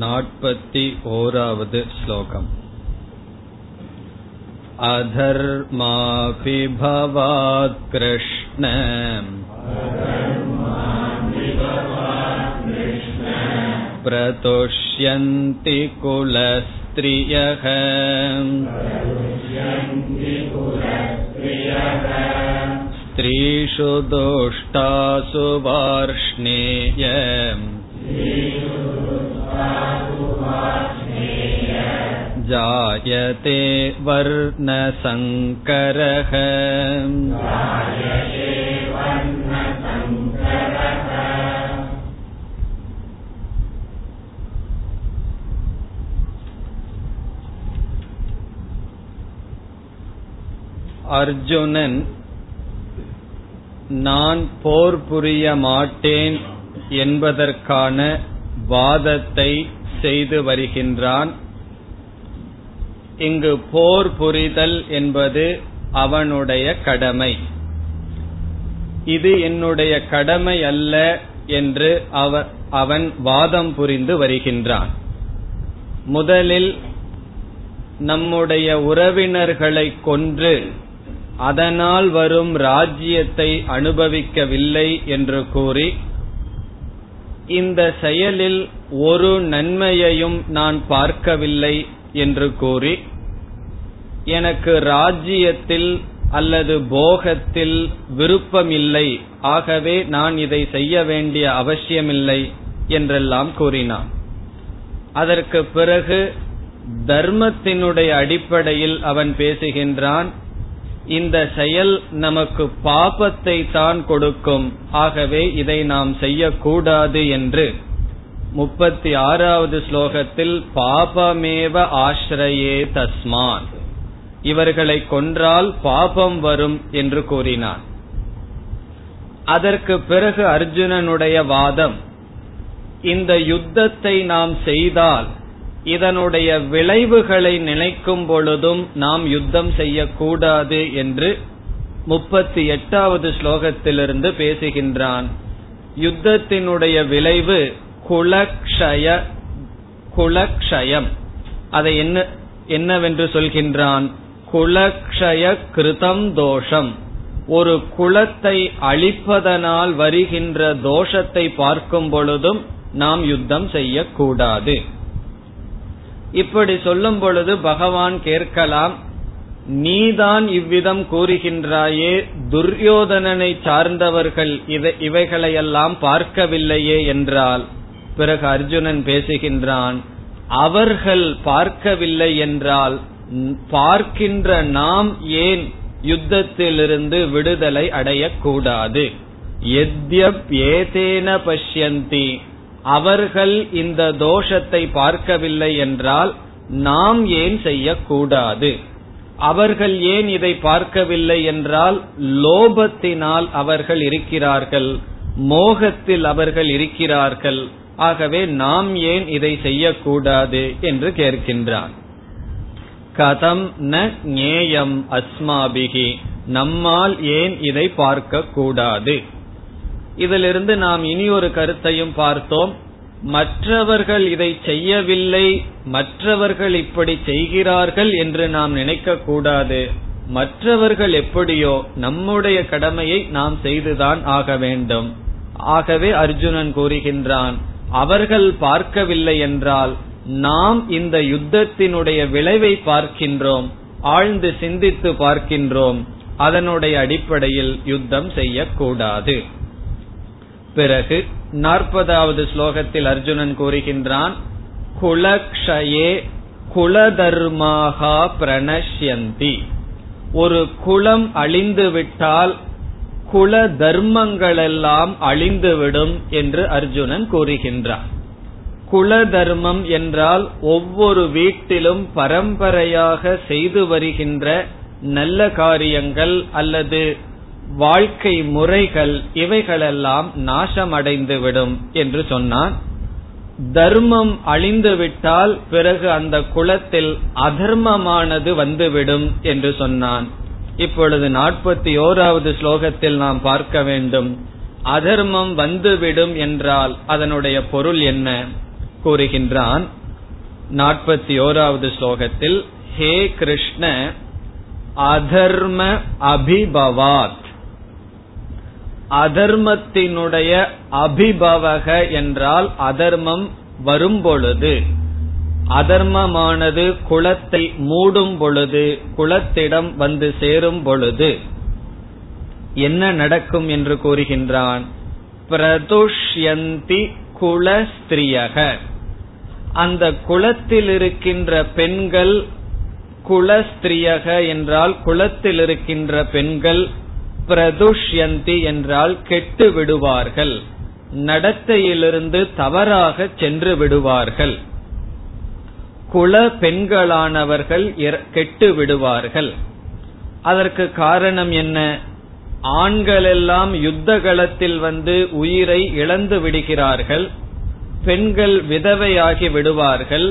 41வது ஸ்லோகம். அதர்மாபி பவாத் கிருஷ்ண பிரதுஷ்யந்தி குலஸ்த்ரியஹ ஸ்த்ரீஷு துஷ்டாசு வார்ஷ்ணேய ஜாயதே வர்ண சங்கரஹ. அர்ஜுனன், நான் போர் புரிய மாட்டேன் என்பதற்கான வாதத்தை செய்து வருகின்றான். இங்கு போர் புரிதல் என்பது அவனுடைய கடமை. இது என்னுடைய கடமை அல்ல என்று அவன் வாதம் புரிந்து வருகின்றான். முதலில் நம்முடைய உறவினர்களை கொன்று அதனால் வரும் ராஜ்யத்தை அனுபவிக்கவில்லை என்று கூறி, இந்த செயலில் ஒரு நன்மையையும் நான் பார்க்கவில்லை என்று கூறி, எனக்கு ராஜ்யத்தில் அல்லது போகத்தில் விருப்பமில்லை, ஆகவே நான் இதை செய்ய வேண்டிய அவசியமில்லை என்றெல்லாம் கூறினான். அதற்கு பிறகு தர்மத்தினுடைய அடிப்படையில் அவன் பேசுகின்றான். இந்த செயல் நமக்கு பாபத்தை தான் கொடுக்கும், ஆகவே இதை நாம் செய்யக்கூடாது என்று 36வது ஸ்லோகத்தில் பாபமேவ ஆஸ்ரயே தஸ்மான், இவர்களை கொன்றால் பாபம் வரும் என்று கூறினான். அதற்கு பிறகு அர்ஜுனனுடைய வாதம், இந்த யுத்தத்தை நாம் செய்தால் இதனுடைய விளைவுகளை நினைக்கும் பொழுதும் நாம் யுத்தம் செய்யக்கூடாது என்று 38வது ஸ்லோகத்திலிருந்து பேசுகின்றான். யுத்தத்தினுடைய விளைவு குலக்ஷயம். அதை என்னவென்று சொல்கின்றான்? குலக்ஷய கிருதம் தோஷம், ஒரு குலத்தை அழிப்பதனால் வருகின்ற தோஷத்தை பார்க்கும் பொழுதும் நாம் யுத்தம் செய்யக்கூடாது. இப்படி சொல்லும் பொழுது பகவான் கேட்கலாம், நீதான் இவ்விதம் கூறுகின்றாயே, துரியோதனனை சார்ந்தவர்கள் இவைகளையெல்லாம் பார்க்கவில்லையே என்றால், பிறகு அர்ஜுனன் பேசுகின்றான், அவர்கள் பார்க்கவில்லை என்றால் பார்க்கின்ற நாம் ஏன் யுத்தத்திலிருந்து விடுதலை அடையக்கூடாது? எத்யப்யேதேன பஷ்யந்தி, அவர்கள் இந்த தோஷத்தை பார்க்கவில்லை என்றால் நாம் ஏன் செய்யக்கூடாது? அவர்கள் ஏன் இதை பார்க்கவில்லை என்றால் லோபத்தினால் அவர்கள் இருக்கிறார்கள், மோகத்தில் அவர்கள் இருக்கிறார்கள், ஆகவே நாம் ஏன் இதை செய்யக்கூடாது என்று கேட்கின்றான். கதம் ந ஞேயம் அஸ்மாபிகி, நம்மால் ஏன் இதை பார்க்க கூடாது? இதிலிருந்து நாம் இனி ஒரு கருத்தையும் பார்த்தோம். மற்றவர்கள் இதை செய்யவில்லை, மற்றவர்கள் இப்படி செய்கிறார்கள் என்று நாம் நினைக்க கூடாது. மற்றவர்கள் எப்படியோ நம்முடைய கடமையை நாம் செய்துதான் ஆக வேண்டும். ஆகவே அர்ஜுனன் கூறுகின்றான், அவர்கள் பார்க்கவில்லை என்றால் நாம் இந்த யுத்தத்தினுடைய விளைவை பார்க்கின்றோம், ஆழ்ந்து சிந்தித்து பார்க்கின்றோம், அதனுடைய அடிப்படையில் யுத்தம் செய்யக்கூடாது. பிறகு 40வது ஸ்லோகத்தில் அர்ஜுனன் கூறுகின்றான், குலக்ஷயே குலதர்மாகா பிரணஷ்யந்தி, ஒரு குலம் அழிந்துவிட்டால் குல தர்மங்களெல்லாம் அழிந்துவிடும் என்று அர்ஜுனன் கூறுகின்றான். குல தர்மம் என்றால் ஒவ்வொரு வீட்டிலும் பரம்பரையாக செய்து வருகின்ற நல்ல காரியங்கள் அல்லது வாழ்க்கை முறைகள், இவைகளெல்லாம் நாசமடைந்துவிடும் என்று சொன்னான். தர்மம் அழிந்துவிட்டால் பிறகு அந்த குலத்தில் அதர்மமானது வந்துவிடும் என்று சொன்னான். இப்பொழுது 41வது ஸ்லோகத்தில் நாம் பார்க்க வேண்டும், அதர்மம் வந்துவிடும் என்றால் அதனுடைய பொருள் என்ன? கூறுகின்றான் 41வது ஸ்லோகத்தில். ஹே கிருஷ்ண, அதர்ம அபிபவாத், அதர்மத்தினுடைய அபிபவக என்றால் அதர்மம் வரும்பொழுது, அதர்மமானது குலத்தை மூடும் பொழுது, குலத்திடம் வந்து சேரும் பொழுது என்ன நடக்கும் என்று கூறுகின்றான். பிரதுஷ்யந்தி குலஸ்திரியக, அந்த குலத்தில் இருக்கின்ற பெண்கள், குலஸ்திரியக என்றால் குலத்தில் இருக்கின்ற பெண்கள், பிரதுஷ்யந்தி என்றால் கெட்டு விடுவார்கள், நடத்தையிலிருந்து தவறாக சென்று விடுவார்கள், குல பெண்களானவர்கள் கெட்டு விடுவார்கள். அதற்கு காரணம் என்ன? ஆண்களெல்லாம் யுத்த களத்தில் வந்து உயிரை இழந்து விடுகிறார்கள், பெண்கள் விதவையாகி விடுவார்கள்.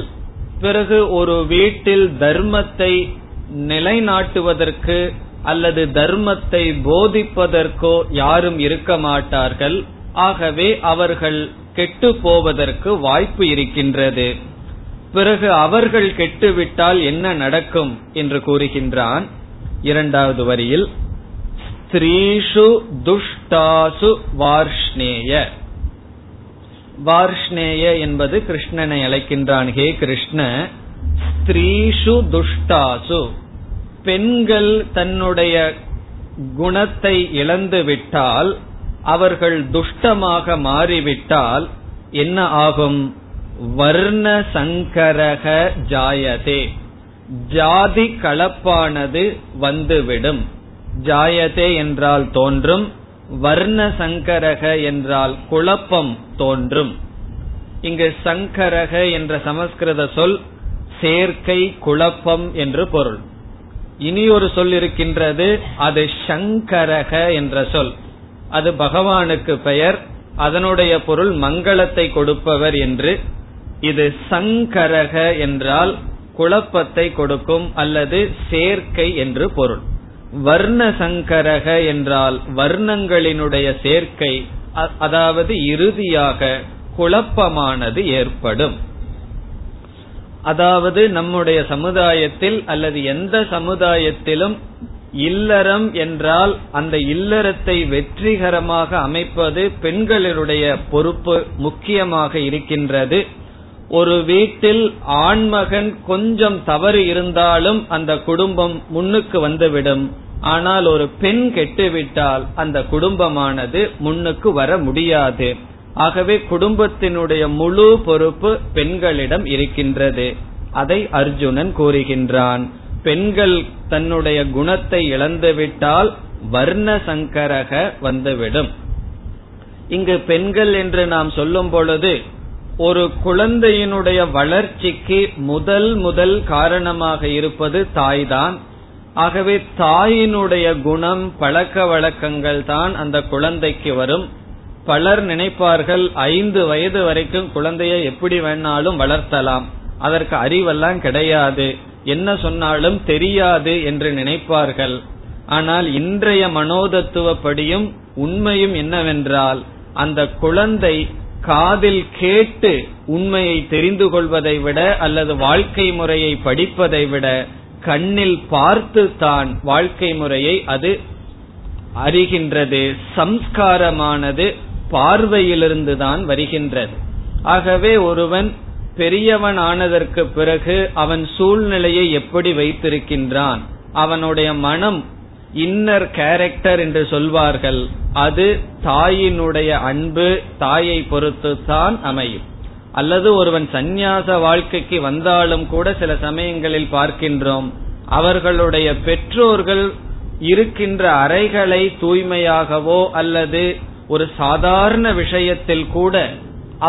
பிறகு ஒரு வீட்டில் தர்மத்தை நிலைநாட்டுவதற்கு அல்லது தர்மத்தை போதிப்பதற்கோ யாரும் இருக்க மாட்டார்கள். ஆகவே அவர்கள் கெட்டு போவதற்கு வாய்ப்பு இருக்கின்றது. பிறகு அவர்கள் கெட்டுவிட்டால் என்ன நடக்கும் என்று கூறுகின்றான் இரண்டாவது வரியில். ஸ்திரீஷு துஷ்டாசு வார்ஷ்ணேய, வார்ஷ்ணேய என்பது கிருஷ்ணனை அழைக்கின்றான். ஹே கிருஷ்ண, ஸ்திரீஷு துஷ்டாசு, பெண்கள் தன்னுடைய குணத்தை இழந்துவிட்டால், அவர்கள் துஷ்டமாக மாறிவிட்டால் என்ன ஆகும்? வர்ண சங்கரக ஜாயதே, ஜாதி கலப்பானது வந்துவிடும். ஜாயதே என்றால் தோன்றும், வர்ண சங்கரக என்றால் குழப்பம் தோன்றும். இங்கு சங்கரக என்ற சமஸ்கிருத சொல் சேர்க்கை, குழப்பம் என்று பொருள். இனி ஒரு சொல் இருக்கின்றது, அது சங்கரக என்ற சொல். அது பகவானுக்கு பெயர், அதனுடைய பொருள் மங்களத்தை கொடுப்பவர் என்று. இது சங்கரக என்றால் குழப்பத்தை கொடுக்கும் அல்லது சேர்க்கை என்று பொருள். வர்ண சங்கரக என்றால் வர்ணங்களினுடைய சேர்க்கை, அதாவது இறுதியாக குழப்பமானது ஏற்படும். அதாவது நம்முடைய சமுதாயத்தில் அல்லது எந்த சமுதாயத்திலும் இல்லறம் என்றால் அந்த இல்லறத்தை வெற்றிகரமாக அமைப்பது பெண்களினுடைய பொறுப்பு முக்கியமாக இருக்கின்றது. ஒரு வீட்டில் ஆண்மகன் கொஞ்சம் தவறு இருந்தாலும் அந்த குடும்பம் முன்னுக்கு வந்துவிடும். ஆனால் ஒரு பெண் கெட்டுவிட்டால் அந்த குடும்பமானது முன்னுக்கு வர முடியாது. ஆகவே குடும்பத்தினுடைய முழு பொறுப்பு பெண்களிடம் இருக்கின்றது. அதை அர்ஜுனன் கூறுகின்றான். பெண்கள் தன்னுடைய குணத்தை இழந்துவிட்டால் வர்ண சங்கரக வந்துவிடும். இங்கு பெண்கள் என்று நாம் சொல்லும் பொழுது ஒரு குழந்தையினுடைய வளர்ச்சிக்கு முதல் காரணமாக இருப்பது தாய்தான். ஆகவே தாயினுடைய குணம், பழக்க வழக்கங்கள் தான் அந்த குழந்தைக்கு வரும். பலர் நினைப்பார்கள் 5 வயது வரைக்கும் குழந்தையை எப்படி வேணாலும் வளர்த்தலாம், அதற்கு அறிவெல்லாம் கிடையாது, என்ன சொன்னாலும் தெரியாது என்று நினைப்பார்கள். ஆனால் இன்றைய மனோதத்துவப்படியும் உண்மையும் என்னவென்றால், அந்த குழந்தை காதில் கேட்டு உண்மையை தெரிந்து கொள்வதை விட அல்லது வாழ்க்கை முறையை படிப்பதை விட கண்ணில் பார்த்து தான் வாழ்க்கை முறையை அது அறிகின்றது. சம்ஸ்காரமானது பார்வையிலிருந்து தான் வருகின்றது. ஆகவே ஒருவன் பெரியவன் ஆனதற்கு பிறகு அவன் சூழ்நிலையை எப்படி வைத்திருக்கின்றான், அவனுடைய மனம், இன்னர் கேரக்டர் என்று சொல்வார்கள், அது தாயினுடைய அன்பு, தாயை பொறுத்து தான் அமையும். அல்லது ஒருவன் சந்நியாச வாழ்க்கைக்கு வந்தாலும் கூட சில சமயங்களில் பார்க்கின்றோம், அவர்களுடைய பெற்றோர்கள் இருக்கின்ற அறைகளை தூய்மையாகவோ அல்லது ஒரு சாதாரண விஷயத்தில் கூட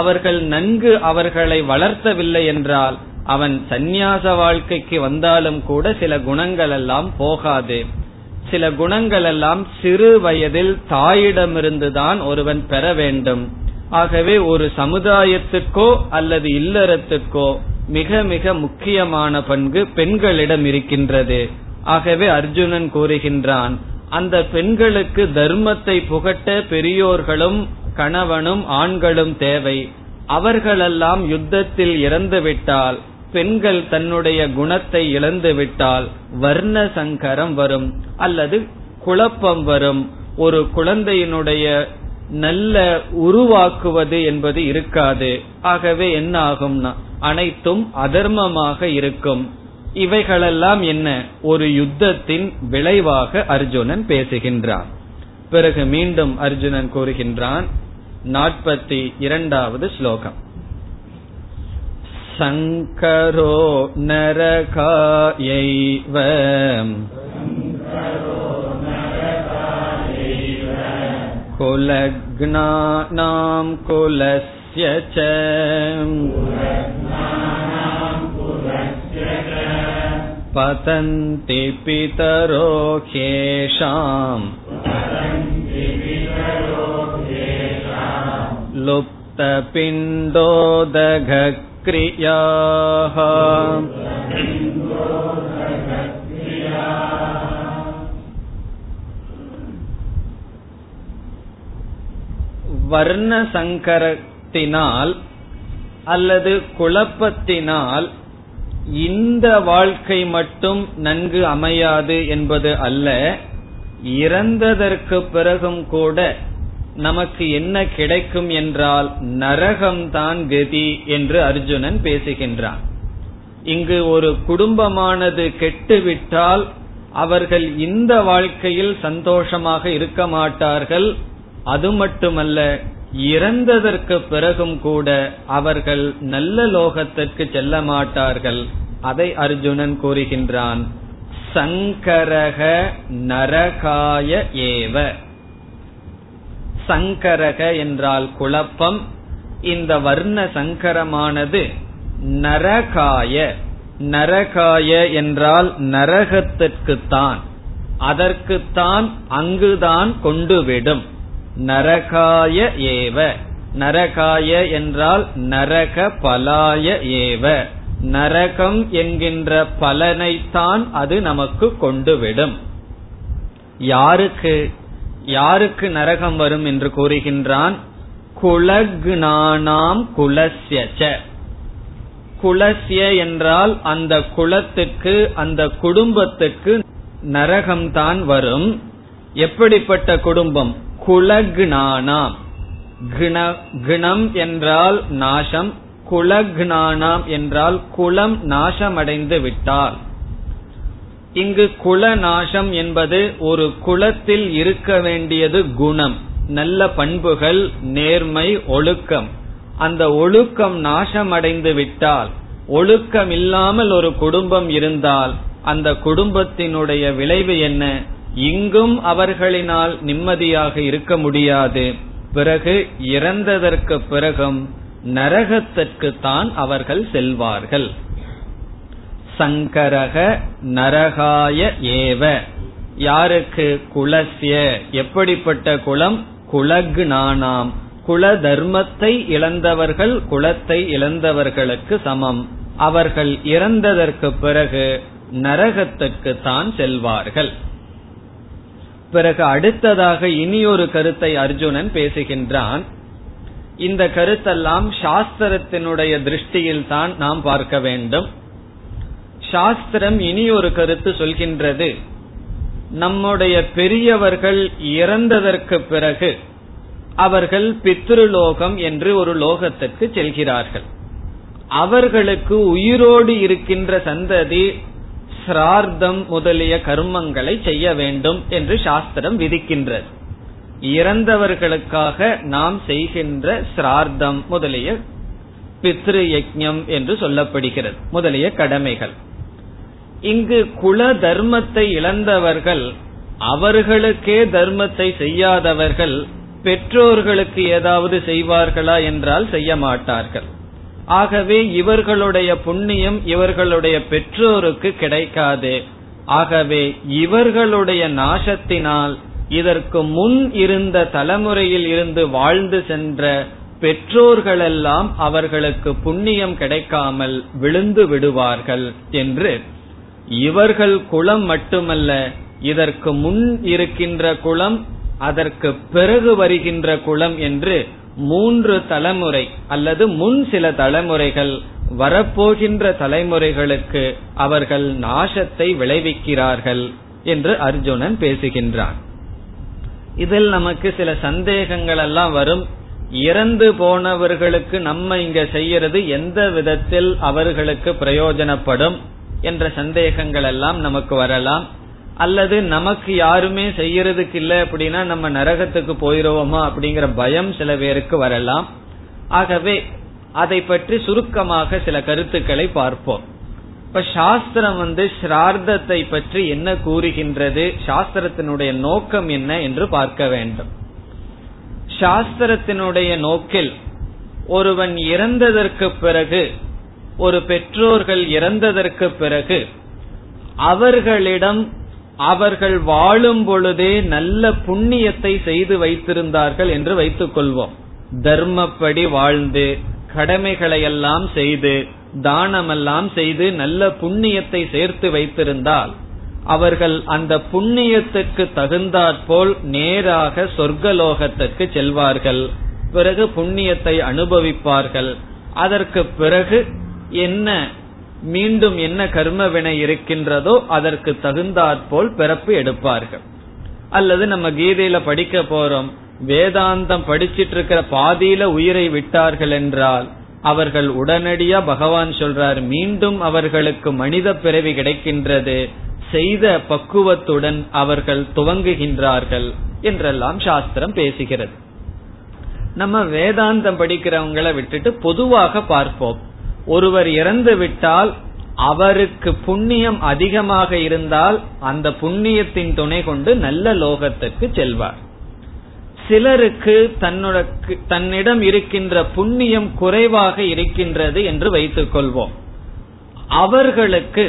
அவர்கள் நன்கு அவர்களை வளர்த்தவில்லை என்றால் அவன் சந்நியாச வாழ்க்கைக்கு வந்தாலும் கூட சில குணங்கள் எல்லாம் போகாது. சில குணங்கள் எல்லாம் சிறு வயதில் தாயிடமிருந்துதான் ஒருவன் பெற வேண்டும். ஆகவே ஒரு சமுதாயத்துக்கோ அல்லது இல்லறத்துக்கோ மிக மிக முக்கியமான பங்கு பெண்களிடம் இருக்கின்றது. ஆகவே அர்ஜுனன் கூறுகின்றான், அந்த பெண்களுக்கு தர்மத்தை புகட்ட பெரியோர்களும் கணவனும் ஆண்களும் தேவை. அவர்களெல்லாம் யுத்தத்தில் இறந்துவிட்டால், பெண்கள் தன்னுடைய குணத்தை இழந்துவிட்டால் வர்ண சங்கரம் வரும் அல்லது குழப்பம் வரும். ஒரு குழந்தையினுடைய நல்ல உருவாக்குவது என்பது இருக்காது. ஆகவே என்ன ஆகும்னா அனைத்தும் அதர்மமாக இருக்கும். இவைகளெல்லாம் என்ன, ஒரு யுத்தத்தின் விளைவாக அர்ஜுனன் பேசுகின்றான். பிறகு மீண்டும் அர்ஜுனன் கூறுகின்றான் 42வது ஸ்லோகம். சங்கரோ நரகாயைவம் குலக்ஞானாம் குலஸ்யச பதந்தி பிதரோ கேஷாம் லுப்த பிண்டோதகக்ரியாஹ. வர்ண சங்கரத்தினால் அல்லது குழப்பத்தினால் இந்த வாழ்க்கை மட்டும் நன்கு அமையாது என்பது அல்ல, இறந்ததற்கு பிறகும் கூட நமக்கு என்ன கிடைக்கும் என்றால் நரகம்தான் கதி என்று அர்ஜுனன் பேசுகின்றான். இங்கு ஒரு குடும்பமானது கெட்டுவிட்டால் அவர்கள் இந்த வாழ்க்கையில் சந்தோஷமாக இருக்க மாட்டார்கள். அது மட்டுமல்ல, இறந்ததற்கு பிறகும் கூட அவர்கள் நல்ல லோகத்திற்கு செல்ல மாட்டார்கள். அதை அர்ஜுனன் கூறுகின்றான் சங்கரக நரகாய ஏவ. சங்கரக என்றால் குழப்பம். இந்த வர்ண சங்கரமானது நரகாய, நரகாய என்றால் நரகத்திற்குத்தான், அதற்குத்தான், அங்குதான் கொண்டுவிடும். நரகாய ஏவ, நரகாய என்றால் நரக பலாய ஏவ, நரகம் என்கின்ற பலனைத்தான் அது நமக்கு கொண்டுவிடும். யாருக்கு யாருக்கு நரகம் வரும் என்று கூறுகின்றான் குலக்ஞானாம் குலஸ்யச. குலஸ்ய என்றால் அந்த குலத்துக்கு, அந்த குடும்பத்துக்கு நரகம்தான் வரும். எப்படிப்பட்ட குடும்பம்? குலக்ஞானாம், கிணம் என்றால் நாசம், குலக்ஞானாம் என்றால் குலம் நாசமடைந்து விட்டால். இங்கு குல நாசம் என்பது ஒரு குலத்தில் இருக்க வேண்டியது குணம், நல்ல பண்புகள், நேர்மை, ஒழுக்கம். அந்த ஒழுக்கம் நாசமடைந்து விட்டால், ஒழுக்கம் இல்லாமல் ஒரு குடும்பம் இருந்தால் அந்த குடும்பத்தினுடைய விளைவு என்ன? இங்கும் அவர்களினால் நிம்மதியாக இருக்க முடியாது. பிறகு இறந்ததற்கு பிறகும் நரகத்திற்கு தான் அவர்கள் செல்வார்கள். சங்கரக நரகாய ஏவ. யாருக்கு? குலஸ்ய. எப்படிப்பட்ட குலம்? குலக்ஞானாம், குல தர்மத்தை இழந்தவர்கள், குலத்தை இழந்தவர்களுக்கு சமம். அவர்கள் இறந்ததற்கு பிறகு நரகத்திற்கு தான் செல்வார்கள். பிறகு அடுத்ததாக இனியொரு கருத்தை அர்ஜுனன் பேசுகின்றான். இந்த கருத்தெல்லாம் சாஸ்திரத்தினுடைய திருஷ்டியில் தான் நாம் பார்க்க வேண்டும். சாஸ்திரம் இனியொரு கருத்து சொல்கின்றது, நம்முடைய பெரியவர்கள் இறந்ததற்கு பிறகு அவர்கள் பித்ருலோகம் என்று ஒரு லோகத்திற்கு செல்கிறார்கள். அவர்களுக்கு உயிரோடு இருக்கின்ற சந்ததி சிரார்த்தம் முதலிய கர்மங்களை செய்ய வேண்டும் என்று சாஸ்திரம் விதிக்கின்றது. இறந்தவர்களுக்காக நாம் செய்கின்ற சிரார்த்தம் முதலிய பித்ரு யஜ்ஞம் என்று சொல்லப்படுகிறது, முதலிய கடமைகள். இங்கு குல தர்மத்தை இழந்தவர்கள், அவர்களுக்கே தர்மத்தை செய்யாதவர்கள் பெற்றோர்களுக்கு ஏதாவது செய்வார்களா என்றால் செய்ய மாட்டார்கள். ஆகவே இவர்களுடைய புண்ணியம் இவர்களுடைய பெற்றோருக்கு கிடைக்காது. ஆகவே இவர்களுடைய நாசத்தினால் இதற்கு முன் இருந்த தலைமுறையில் இருந்து வாழ்ந்து சென்ற பெற்றோர்களெல்லாம் அவர்களுக்கு புண்ணியம் கிடைக்காமல் விழுந்து விடுவார்கள் என்று, இவர்கள் குலம் மட்டுமல்ல இதற்கு முன் இருக்கின்ற குலம், அதற்கு பிறகு வருகின்ற குலம் என்று மூன்று தலைமுறை அல்லது முன் சில தலைமுறைகள், வரப்போகின்ற தலைமுறைகளுக்கு அவர்கள் நாசத்தை விளைவிக்கிறார்கள் என்று அர்ஜுனன் பேசுகின்றான். இதில் நமக்கு சில சந்தேகங்கள் எல்லாம் வரும். இறந்து போனவர்களுக்கு நம்ம இங்க செய்யறது எந்த விதத்தில் அவர்களுக்கு பிரயோஜனப்படும் என்ற சந்தேகங்கள் எல்லாம் நமக்கு வரலாம். அல்லது நமக்கு யாருமே செய்யறதுக்கு இல்லை அப்படின்னா நம்ம நரகத்துக்கு போயிடுவோமா அப்படிங்கிற பயம் சில பேருக்கு வரலாம். ஆகவே அதை பற்றி சுருக்கமாக சில கருத்துக்களை பார்ப்போம். இப்ப சாஸ்திரம் ஸ்ரார்த்தத்தை பற்றி என்ன கூறுகின்றது, சாஸ்திரத்தினுடைய நோக்கம் என்ன என்று பார்க்க வேண்டும். சாஸ்திரத்தினுடைய நோக்கில் ஒருவன் இறந்ததற்கு பிறகு, ஒரு பெற்றோர்கள் இறந்ததற்கு பிறகு அவர்களிடம் அவர்கள் வாழும் பொழுதே நல்ல புண்ணியத்தை செய்து வைத்திருந்தார்கள் என்று வைத்துக் கொள்வோம். தர்மப்படி வாழ்ந்து கடமைகளையெல்லாம் செய்து தானமெல்லாம் செய்து நல்ல புண்ணியத்தை சேர்த்து வைத்திருந்தால் அவர்கள் அந்த புண்ணியத்துக்கு தகுந்தாற்போல் நேராக சொர்க்கலோகத்திற்கு செல்வார்கள். பிறகு புண்ணியத்தை அனுபவிப்பார்கள். அதற்கு பிறகு என்ன மீண்டும் என்ன கர்மவினை இருக்கின்றதோ அதற்கு தகுந்தாற்போல் பிறப்பு எடுப்பார்கள். அல்லது நம்ம கீதையில படிக்க போறோம், வேதாந்தம் படிச்சிட்டு இருக்கிற பாதியில உயிரை விட்டார்கள் என்றால் அவர்கள் உடனடியா பகவான் சொல்றார் மீண்டும் அவர்களுக்கு மனித பிறவி கிடைக்கின்றது, செய்த பக்குவத்துடன் அவர்கள் துவங்குகின்றார்கள் என்றெல்லாம் சாஸ்திரம் பேசுகிறது. நம்ம வேதாந்தம் படிக்கிறவங்களை விட்டுட்டு பொதுவாக பார்ப்போம். ஒருவர் இறந்து விட்டால் அவருக்கு புண்ணியம் அதிகமாக இருந்தால் அந்த புண்ணியத்தின் துணை கொண்டு நல்ல லோகத்துக்கு செல்வார். சிலருக்கு தன்னிடம் இருக்கின்ற புண்ணியம் குறைவாக இருக்கின்றது என்று வைத்துக் கொள்வோம். அவர்களுக்கு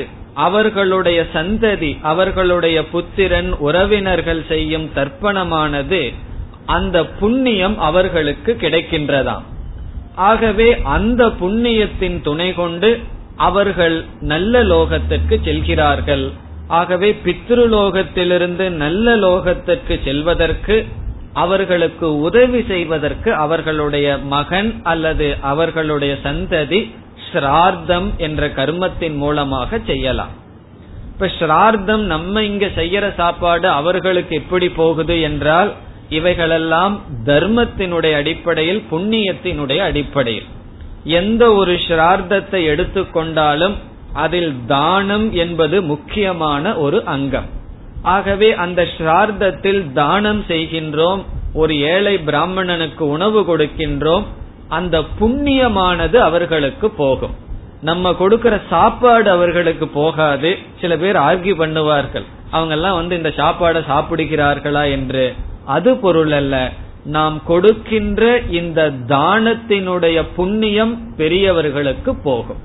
அவர்களுடைய சந்ததி, அவர்களுடைய புத்திரன், உறவினர்கள் செய்யும் தர்ப்பணமானது அந்த புண்ணியம் அவர்களுக்கு கிடைக்கின்றதாம். ஆகவே அந்த புண்ணியத்தின் துணை கொண்டு அவர்கள் நல்ல லோகத்திற்கு செல்கிறார்கள். ஆகவே பித்ருலோகத்திலிருந்து நல்ல லோகத்திற்கு செல்வதற்கு, அவர்களுக்கு உதவி செய்வதற்கு அவர்களுடைய மகன் அல்லது அவர்களுடைய சந்ததி ஸ்ரார்த்தம் என்ற கர்மத்தின் மூலமாக செய்யலாம். இப்ப ஸ்ரார்த்தம் நம்ம இங்க செய்யற சாப்பாடு அவர்களுக்கு எப்படி போகுது என்றால் இவைகளெல்லாம் தர்மத்தினுடைய அடிப்படையில், புண்ணியத்தினுடைய அடிப்படையில். எந்த ஒரு ஸ்ரார்த்தத்தை எடுத்துக்கொண்டாலும் அதில் தானம் என்பது முக்கியமான ஒரு அங்கம். ஆகவே அந்த ஸ்ரார்த்தத்தில் தானம் செய்கின்றோம், ஒரு ஏழை பிராமணனுக்கு உணவு கொடுக்கின்றோம், அந்த புண்ணியமானது அவர்களுக்கு போகும். நம்ம கொடுக்கிற சாப்பாடு அவர்களுக்கு போகாது. சில பேர் ஆர்கியூ பண்ணுவார்கள், அவங்க எல்லாம் இந்த சாப்பாடை சாப்பிடுகிறார்களா என்று. அது பொருள் அல்ல. நாம் கொடுக்கின்ற இந்த தானத்தினுடைய புண்ணியம் பெரியவர்களுக்கு போகும்.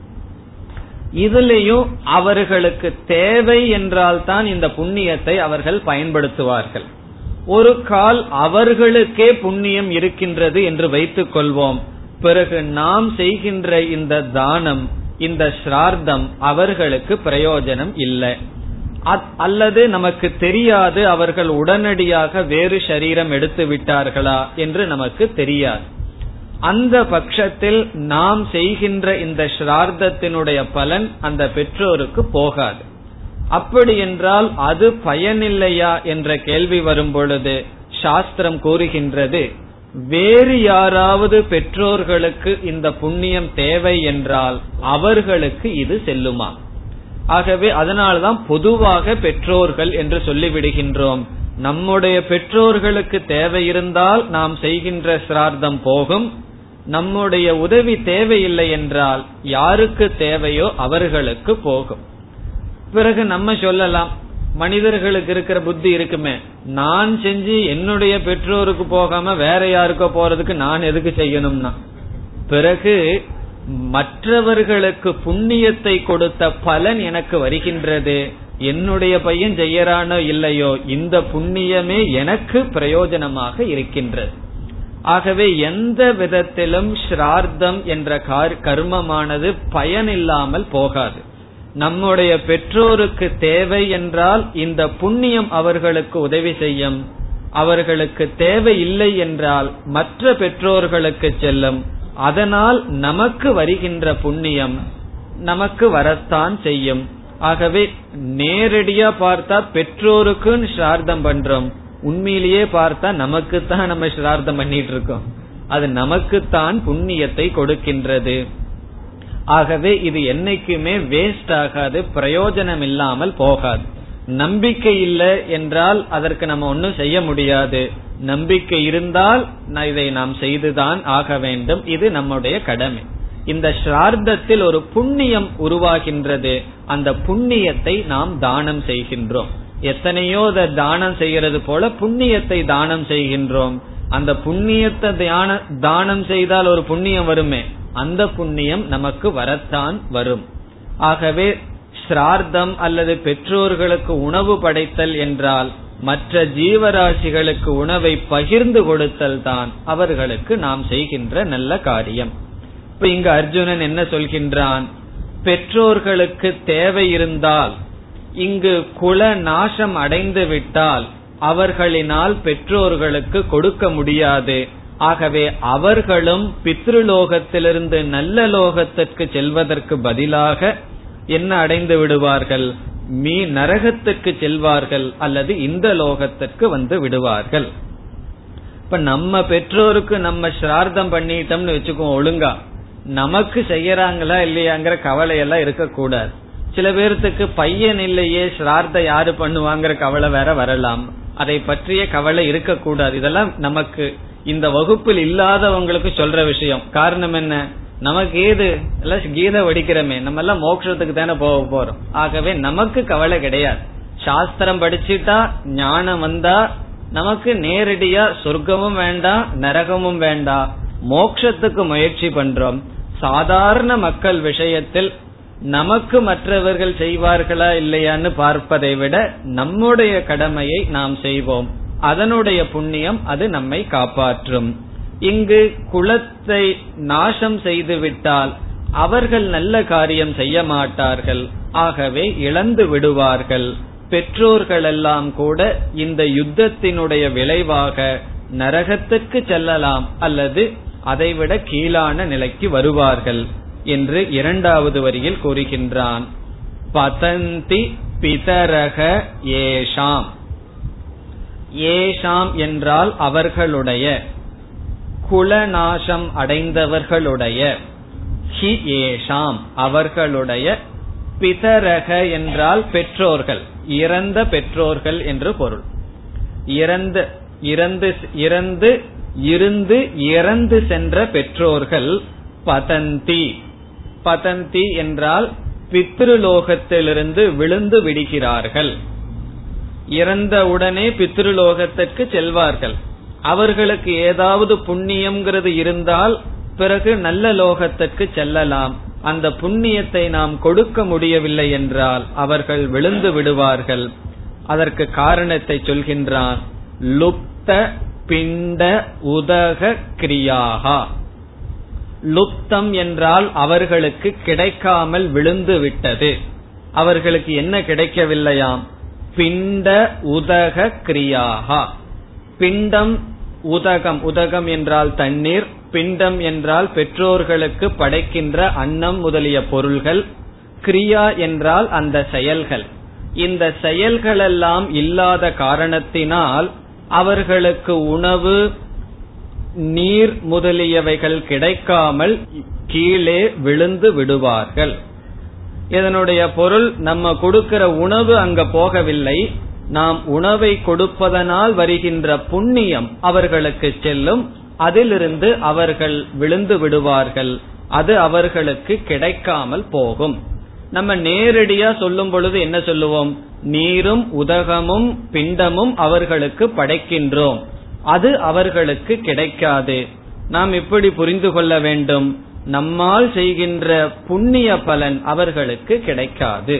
இதுலயும் அவர்களுக்கு தேவை என்றால் தான் இந்த புண்ணியத்தை அவர்கள் பயன்படுத்துவார்கள். ஒரு கால் அவர்களுக்கே புண்ணியம் இருக்கின்றது என்று வைத்துக் கொள்வோம். பிறகு நாம் செய்கின்ற இந்த தானம், இந்த ஸ்ரார்த்தம் அவர்களுக்கு பிரயோஜனம் இல்லை. அல்லது நமக்கு தெரியாது அவர்கள் உடனடியாக வேறு சரீரம் எடுத்து விட்டார்களா என்று நமக்கு தெரியாது. அந்த பட்சத்தில் நாம் செய்கின்ற இந்த ஸ்ரார்த்தத்தினுடைய பலன் அந்த பெற்றோருக்கு போகாது. அப்படி என்றால் அது பயனில்லையா என்ற கேள்வி வரும் பொழுது சாஸ்திரம் கூறுகின்றது, வேறு யாராவது பெற்றோர்களுக்கு இந்த புண்ணியம் தேவை என்றால் அவர்களுக்கு இது செல்லுமா? ஆகவே அதனால்தான் பொதுவாக பெற்றோர்கள் என்று சொல்லிவிடுகின்றோம். நம்முடைய பெற்றோர்களுக்கு தேவை இருந்தால் நாம் செய்கின்ற ஸ்ரார்த்தம் போகும். நம்முடைய உதவி தேவையில்லை என்றால் யாருக்கு தேவையோ அவர்களுக்கு போகும். பிறகு நம்ம சொல்லலாம், மனிதர்களுக்கு இருக்கிற புத்தி இருக்குமே, நான் செஞ்சு என்னுடைய பெற்றோருக்கு போகாம வேற யாருக்கோ போறதுக்கு நான் எதுக்கு செய்யணும்னா. பிறகு மற்றவர்களுக்கு புண்ணியத்தை கொடுத்த பலன் எனக்கு வருகின்றது, என்னுடைய பையன் செய்யறானோ இல்லையோ இந்த புண்ணியமே எனக்கு பிரயோஜனமாக இருக்கின்றது. ஆகவே எந்த விதத்திலும் ஸ்ரார்த்தம் என்ற கர்மமானது பயனில்லாமல் போகாது. நம்முடைய பெற்றோருக்கு தேவை என்றால் இந்த புண்ணியம் அவர்களுக்கு உதவி செய்யும். அவர்களுக்கு தேவை இல்லை என்றால் மற்ற பெற்றோர்களுக்கு செல்லும். அதனால் நமக்கு வருகின்ற புண்ணியம் நமக்கு வரத்தான் செய்யும். ஆகவே நேரடியா பார்த்தா பெற்றோருக்குன்னு சிரார்த்தம் பண்றோம், உண்மையிலேயே பார்த்தா நமக்கு தான் நம்ம சிரார்த்தம் பண்ணிட்டு இருக்கோம். அது நமக்குத்தான் புண்ணியத்தை கொடுக்கின்றது. ஆகவே இது என்னைக்குமே வேஸ்ட் ஆகாது, பிரயோஜனம் இல்லாமல் போகாது. நம்பிக்கை இல்லை என்றால் அதற்கு நம்ம ஒன்னும் செய்ய முடியாது. நம்பிக்கை இருந்தால் இதை நாம் செய்துதான் ஆக வேண்டும். இது நம்முடைய கடமை. இந்த ஸ்ரார்த்தத்தில் ஒரு புண்ணியம் உருவாகின்றது, அந்த புண்ணியத்தை நாம் தானம் செய்கின்றோம். எத்தனையோ தானம் செய்கிறது போல புண்ணியத்தை தானம் செய்கின்றோம். அந்த புண்ணியத்தை தானம் செய்தால் ஒரு புண்ணியம் வருமே, அந்த புண்ணியம் நமக்கு வரத்தான் வரும். ஆகவே ஸ்ரார்த்தம் அல்லது பெற்றோர்களுக்கு உணவு படைத்தல் என்றால் மற்ற ஜீவராசிகளுக்கு உணவை பகிர்ந்து கொடுத்தல் தான் அவர்களுக்கு நாம் செய்கின்ற நல்ல காரியம். இப்ப இங்கு அர்ஜுனன் என்ன சொல்கின்றான்? பெற்றோர்களுக்கு தேவை இருந்தால், இங்கு குல நாசம் அடைந்து விட்டால் அவர்களினால் பெற்றோர்களுக்கு கொடுக்க முடியாது. ஆகவே அவர்களும் பித்ருலோகத்திலிருந்து நல்ல லோகத்திற்கு செல்வதற்கு பதிலாக என்ன அடைந்து விடுவார்கள்? மீ நரகத்துக்கு செல்வார்கள் அல்லது இந்த லோகத்திற்கு வந்து விடுவார்கள். இப்ப நம்ம பெற்றோருக்கு நம்ம சிரார்த்தம் பண்ணிட்டோம்னு வச்சுக்கோம், ஒழுங்கா நமக்கு செய்யறாங்களா இல்லையாங்கிற கவலையெல்லாம் இருக்கக்கூடாது. சில பேர்த்துக்கு பையன் இல்லையே சிரார்த்த யாரு பண்ணுவாங்கிற கவலை வேற வரலாம், அதை பற்றிய கவலை இருக்கக்கூடாது. இதெல்லாம் நமக்கு இந்த வகுப்பில் இல்லாதவங்களுக்கு சொல்ற விஷயம். காரணம் என்ன? நமக்கு ஏது கீதை வடிக்கிறமே, நம்ம எல்லாம் மோட்சத்துக்கு தானே போக போறோம். ஆகவே நமக்கு கவலை கிடையாது. சாஸ்திரம் படிச்சுட்டா ஞானம் வந்தா நமக்கு நேரடியா சொர்க்கமும் வேண்டாம் நரகமும் வேண்டாம், மோட்சத்துக்கு முயற்சி பண்றோம். சாதாரண மக்கள் விஷயத்தில் நமக்கு மற்றவர்கள் செய்வார்களா இல்லையான்னு பார்ப்பதை விட நம்முடைய கடமையை நாம் செய்வோம், அதனுடைய புண்ணியம் அது நம்மை காப்பாற்றும். இங்கு குலத்தை நாசம் செய்துவிட்டால் அவர்கள் நல்ல காரியம் செய்ய மாட்டார்கள், ஆகவே இழந்து விடுவார்கள். பெற்றோர்களெல்லாம் கூட இந்த யுத்தத்தினுடைய விளைவாக நரகத்திற்கு செல்லலாம் அல்லது அதைவிட கீழான நிலைக்கு வருவார்கள் என்று இரண்டாவது வரியில் கூறுகின்றான். பதந்தி பிதரக ஏஷாம். ஏஷாம் என்றால் அவர்களுடைய, குலநாசம் அடைந்தவர்களுடைய. ஹி ஏஷாம் அவர்களுடைய. பிதரக என்றால் பெற்றோர்கள், இறந்த பெற்றோர்கள் என்று பொருள். இறந்து சென்ற பெற்றோர்கள் பதந்தி. பதந்தி என்றால் பித்ருலோகத்திலிருந்து விழுந்து விடுகிறார்கள். இறந்தவுடனே பித்ருலோகத்திற்கு செல்வார்கள். அவர்களுக்கு ஏதாவது புண்ணியம்ங்கிறது இருந்தால் பிறகு நல்ல லோகத்திற்கு செல்லலாம். அந்த புண்ணியத்தை நாம் கொடுக்க முடியவில்லை என்றால் அவர்கள் விழுந்து விடுவார்கள். அதற்கு காரணத்தை சொல்கின்றான். லுப்த பிண்ட உதக கிரியாகா. லுப்தம் என்றால் அவர்களுக்கு கிடைக்காமல் விழுந்து விட்டது. அவர்களுக்கு என்ன கிடைக்கவில்லையாம்? பிண்ட உதக கிரியாகா. பிண்டம், உதகம். உதகம் என்றால் தண்ணீர், பிண்டம் என்றால் பெற்றோர்களுக்கு படைக்கின்ற அன்னம் முதலிய பொருள்கள், கிரியா என்றால் அந்த செயல்கள். இந்த செயல்களெல்லாம் இல்லாத காரணத்தினால் அவர்களுக்கு உணவு நீர் முதலியவைகள் கிடைக்காமல் கீழே விழுந்து விடுவார்கள். இதனுடைய பொருள், நம்ம கொடுக்கிற உணவு அங்க போகவில்லை, நாம் உணவை கொடுப்பதனால் வருகின்ற புண்ணியம் அவர்களுக்கு செல்லும், அதிலிருந்து அவர்கள் விழுந்து விடுவார்கள். அது அவர்களுக்கு கிடைக்காமல் போகும். நம்ம நேரடியா சொல்லும் பொழுது என்ன சொல்லுவோம்? நீரும் உதகமும் பிண்டமும் அவர்களுக்கு படைக்கின்றோம், அது அவர்களுக்கு கிடைக்காது. நாம் இப்படி புரிந்து கொள்ள வேண்டும், நம்மால் செய்கின்ற புண்ணிய பலன் அவர்களுக்கு கிடைக்காது.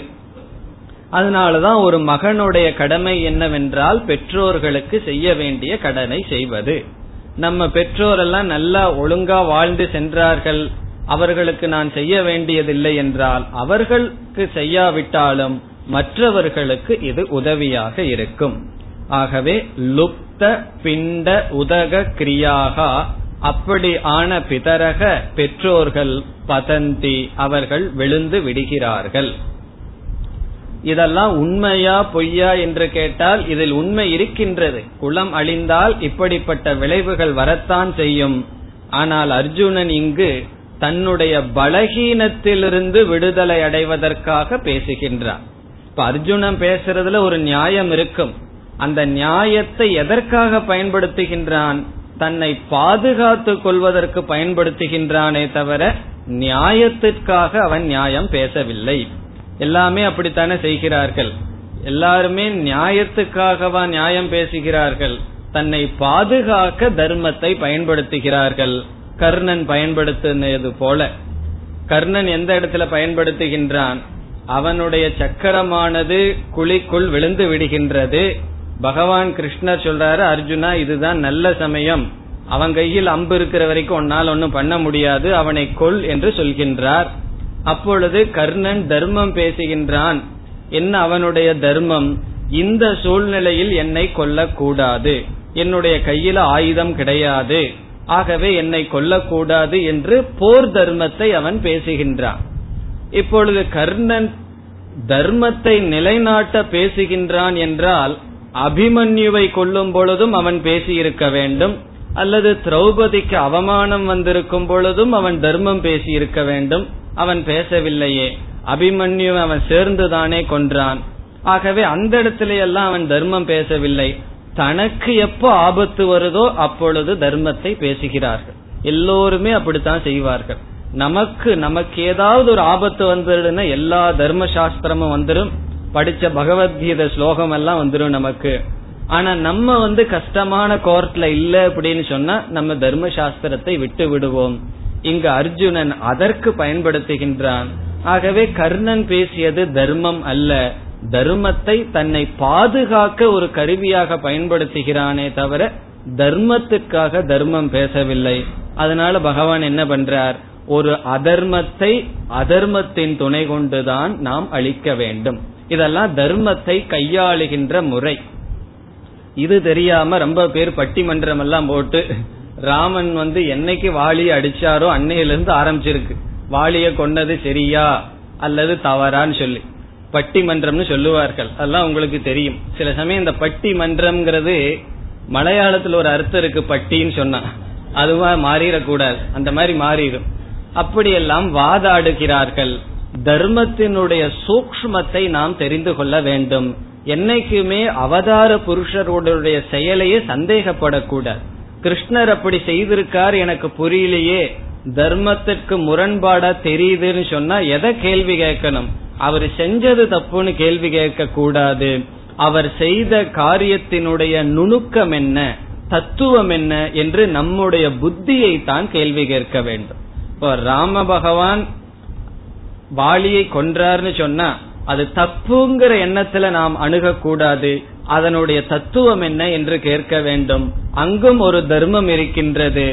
அதனாலதான் ஒரு மகனுடைய கடமை என்னவென்றால் பெற்றோர்களுக்கு செய்ய வேண்டிய கடனை செய்வது. நம்ம பெற்றோரெல்லாம் நல்லா ஒழுங்கா வாழ்ந்து சென்றார்கள், அவர்களுக்கு நான் செய்ய வேண்டியதில்லை என்றால் அவர்களுக்கு செய்யாவிட்டாலும் மற்றவர்களுக்கு இது உதவியாக இருக்கும். ஆகவே லுப்த பிண்ட உதக கிரியாக, அப்படி ஆன பிதரக பெற்றோர்கள் பதந்தி அவர்கள் விழுந்து விடுகிறார்கள். இதெல்லாம் உண்மையா பொய்யா என்று கேட்டால் இதில் உண்மை இருக்கின்றது. குலம் அழிந்தால் இப்படிப்பட்ட விளைவுகள் வரத்தான் செய்யும். ஆனால் அர்ஜுனன் இங்கு தன்னுடைய பலகீனத்திலிருந்து விடுதலை அடைவதற்காக பேசுகின்றான். இப்ப அர்ஜுனன் பேசுறதுல ஒரு நியாயம் இருக்கும். அந்த நியாயத்தை எதற்காக பயன்படுத்துகின்றான்? தன்னை பாதுகாத்துக் கொள்வதற்கு பயன்படுத்துகின்றானே தவிர நியாயத்திற்காக அவன் நியாயம் பேசவில்லை. எல்லாமே அப்படித்தானே செய்கிறார்கள், எல்லாருமே நியாயத்துக்காகவா நியாயம் பேசுகிறார்கள்? தன்னை பாதுகாக்க தர்மத்தை பயன்படுத்துகிறார்கள். கர்ணன் பயன்படுத்தினது போல. கர்ணன் எந்த இடத்துல பயன்படுத்துகின்றான்? அவனுடைய சக்கரமானது குழிக்குள் விழுந்து விடுகின்றது. பகவான் கிருஷ்ணர் சொல்றாரு, அர்ஜுனா இதுதான் நல்ல சமயம், அவன் கையில் அம்பு இருக்கிற வரைக்கும் உன்னால் ஒன்னும் பண்ண முடியாது, அவனை கொல் என்று சொல்கின்றார். அப்பொழுது கர்ணன் தர்மம் பேசுகின்றான். என்ன அவனுடைய தர்மம்? இந்த சூழ்நிலையில் என்னை கொல்லக்கூடாது, என்னுடைய கையில் ஆயுதம் கிடையாது, ஆகவே என்னை கொல்லக்கூடாது என்று போர் தர்மத்தை அவன் பேசுகின்றான். இப்பொழுது கர்ணன் தர்மத்தை நிலைநாட்ட பேசுகின்றான் என்றால் அபிமன்யுவை கொல்லும் பொழுதும் அவன் பேசியிருக்க வேண்டும், அல்லது திரௌபதிக்கு அவமானம் வந்திருக்கும் பொழுதும் அவன் தர்மம் பேசியிருக்க வேண்டும். அவன் பேசவில்லையே. அபிமன்யுவை அவன் சேர்ந்துதானே கொன்றான். ஆகவே அந்த இடத்திலெல்லாம் அவன் தர்மம் பேசவில்லை. தனக்கு எப்போ ஆபத்து வருதோ அப்பொழுது தர்மத்தை பேசுகிறார்கள். எல்லோருமே அப்படித்தான் செய்வார்கள். நமக்கு ஏதாவது ஒரு ஆபத்து வந்துடுதுன்னா எல்லா தர்ம சாஸ்திரமும் வந்துடும், படிச்ச பகவத்கீதை ஸ்லோகம் எல்லாம் வந்துடும் நமக்கு. ஆனா நம்ம கஷ்டமான கோர்ட்ல இல்ல அப்படின்னு சொன்னா நம்ம தர்ம சாஸ்திரத்தை விட்டு விடுவோம். இங்கு அர்ஜுனன் அதற்கு பயன்படுத்துகின்றான். ஆகவே கர்ணன் பேசியது தர்மம் அல்ல, தர்மத்தை தன்னை பாதுகாக்க ஒரு கருவியாக பயன்படுத்துகிறானே தவிர தர்மத்துக்காக தர்மம் பேசவில்லை. அதனால பகவான் என்ன பண்றார்? ஒரு அதர்மத்தை அதர்மத்தின் துணை கொண்டுதான் நாம் அழிக்க வேண்டும். இதெல்லாம் தர்மத்தை கையாளுகின்ற முறை. இது தெரியாம ரொம்ப பேர் பட்டிமன்றம் எல்லாம் போட்டு, ராமன் என்னைக்கு வாளியை அடிச்சாரோ அன்னையிலிருந்து ஆரம்பிச்சிருக்கு, வாளிய கொன்னது சரியா அல்லது தவறான்னு சொல்லி பட்டிமன்றம்னு சொல்லுவார்கள். அதெல்லாம் உங்களுக்கு தெரியும். சில சமயம் இந்த பட்டிமன்றம்ங்கிறது மலையாளத்துல ஒரு அர்த்தம் இருக்கு, பட்டின்னு சொன்னா அதுவா மாறிடக்கூடாது, அந்த மாதிரி மாறிடும். அப்படியெல்லாம் வாதாடுகிறார்கள். தர்மத்தினுடைய சூக்ஷ்மத்தை நாம் தெரிந்து கொள்ள வேண்டும். என்னைக்குமே அவதார புருஷருடைய செயலையே சந்தேகப்படக்கூடாது. கிருஷ்ணர் அப்படி செய்திருக்கார், எனக்கு புரியலையே, தர்மத்திற்கு முரண்பாடா தெரியுதுன்னு சொன்னா எதை கேள்வி கேட்கணும்? அவர் செஞ்சது தப்புன்னு கேள்வி கேட்க கூடாது. அவர் செய்த காரியத்தினுடைய நுணுக்கம் என்ன, தத்துவம் என்ன என்று நம்முடைய புத்தியை தான் கேள்வி கேட்க வேண்டும். இப்போ ராம பகவான் வாளியை கொன்றார்னு சொன்னா அது தப்புங்கிற எண்ணத்துல நாம் அணுகக்கூடாது, அதனுடைய தத்துவம் என்ன என்று கேட்க வேண்டும். அங்கும் ஒரு தர்மம் இருக்கின்றது.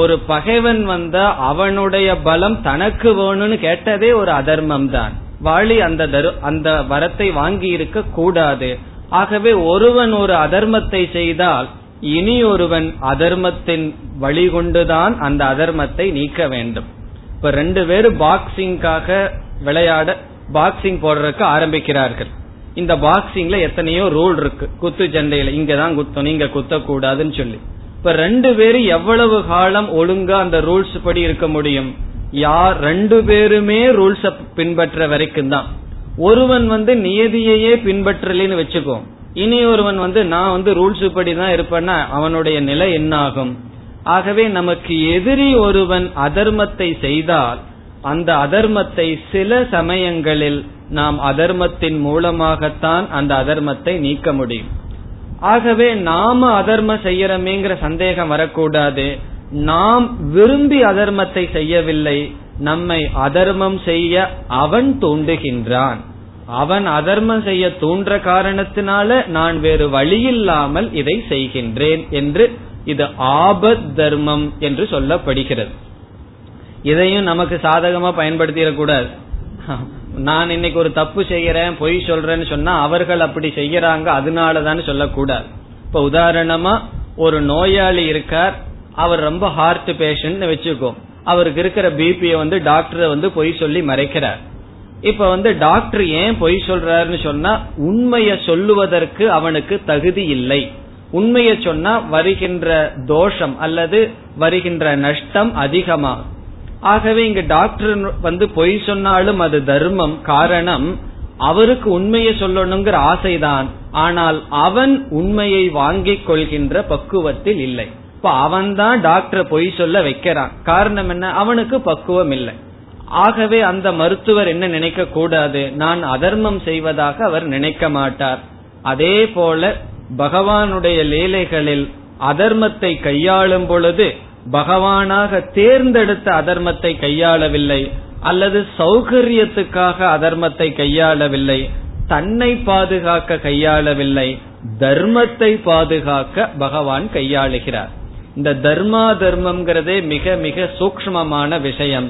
ஒரு பகைவன் வந்தா அவனுடைய பலம் தனக்கு வேணும்னு கேட்டதே ஒரு அதர்மம் தான். வாளி அந்த வரத்தை வாங்கி இருக்க கூடாது. ஆகவே ஒருவன் ஒரு அதர்மத்தை செய்தால் இனி ஒருவன் அதர்மத்தின் வழி கொண்டுதான் அந்த அதர்மத்தை நீக்க வேண்டும். இப்ப ரெண்டு பேரும் பாக்ஸிங்காக விளையாட, பாக்ஸிங் போடுறதுக்கு ஆரம்பிக்கிறார்கள். இந்த பாக்ஸிங்ல எத்தனையோ ரூல் இருக்கு. குத்து சண்டையில இங்கதான் குத்தணும், இங்க குத்தக்கூடாதுன்னு சொல்லி இப்ப ரெண்டு பேரும் எவ்வளவு காலம் ஒழுங்கா அந்த ரூல்ஸ் படி இருக்க முடியும்? யார் ரெண்டு பேருமே ரூல்ஸ பின்பற்ற வரைக்கும் தான். ஒருவன் நியதியையே பின்பற்றலன்னு வச்சுக்கோ, இனி ஒருவன் நான் ரூல்ஸ் படி தான் இருப்பேன்னா அவனுடைய நிலை என்ன ஆகும்? ஆகவே நமக்கு எதிரி ஒருவன் அதர்மத்தை செய்தால் அந்த அதர்மத்தை சில சமயங்களில் நாம் அதர்மத்தின் மூலமாகத்தான் அந்த அதர்மத்தை நீக்க முடியும். ஆகவே நாம அதர்மம் செய்யறமேங்கிற சந்தேகம் வரக்கூடாது. நாம் விரும்பி அதர்மத்தை செய்யவில்லை, நம்மை அதர்மம் செய்ய அவன் தூண்டுகின்றான். அவன் அதர்மம் செய்ய தூண்ட காரணத்தினால நான் வேறு வழியில்லாமல் இதை செய்கின்றேன் என்று இது ஆபத் தர்மம் என்று சொல்லப்படுகிறது. இதையும் நமக்கு சாதகமா பயன்படுத்திடக்கூடாது. நான் இன்னைக்கு ஒரு தப்பு செய்யறேன், பொய் சொல்றேன்னு சொன்னா அவர்கள் அப்படி செய்யறாங்க அதனாலதான் சொல்லக்கூடாது. இப்ப உதாரணமா ஒரு நோயாளி இருக்கார், அவர் ரொம்ப ஹார்ட் பேஷண்ட் வச்சுக்கோ, அவருக்கு இருக்கிற பிபியை வந்து டாக்டர் வந்து பொய் சொல்லி மறைக்கிறார். இப்ப வந்து டாக்டர் ஏன் பொய் சொல்றாருன்னு சொன்னா உண்மையை சொல்லுவதற்கு அவனுக்கு தகுதி இல்லை, உண்மையை சொன்னா வருகின்ற தோஷம் அல்லது வருகின்ற நஷ்டம் அதிகமாகும். ஆகவே இங்க டாக்டர் வந்து பொய் சொன்னாலும் அது தர்மம், காரணம் அவருக்கு உண்மையை சொல்லணுங்கிற ஆசைதான். ஆனால் அவன் உண்மையை வாங்கிக் கொள்கின்ற பக்குவத்தில் இல்லை. இப்ப அவன் தான் டாக்டரை பொய் சொல்ல வைக்கிறான், காரணம் என்ன, அவனுக்கு பக்குவம் இல்லை. ஆகவே அந்த மருத்துவர் என்ன நினைக்க கூடாது, நான் அதர்மம் செய்வதாக அவர் நினைக்க மாட்டார். அதே போல பகவானுடைய லீலைகளில் அதர்மத்தை கையாளும் பொழுது பகவானாக தேர்ந்தெடுத்த அதர்மத்தை கையாளவில்லை, அல்லது சௌகரியத்துக்காக அதர்மத்தை கையாளவில்லை, தன்னை பாதுகாக்க கையாளவில்லை, தர்மத்தை பாதுகாக்க பகவான் கையாளுகிறார். இந்த தர்மா தர்மம்ங்கிறதே மிக மிக சூக்ஷ்மமான விஷயம்.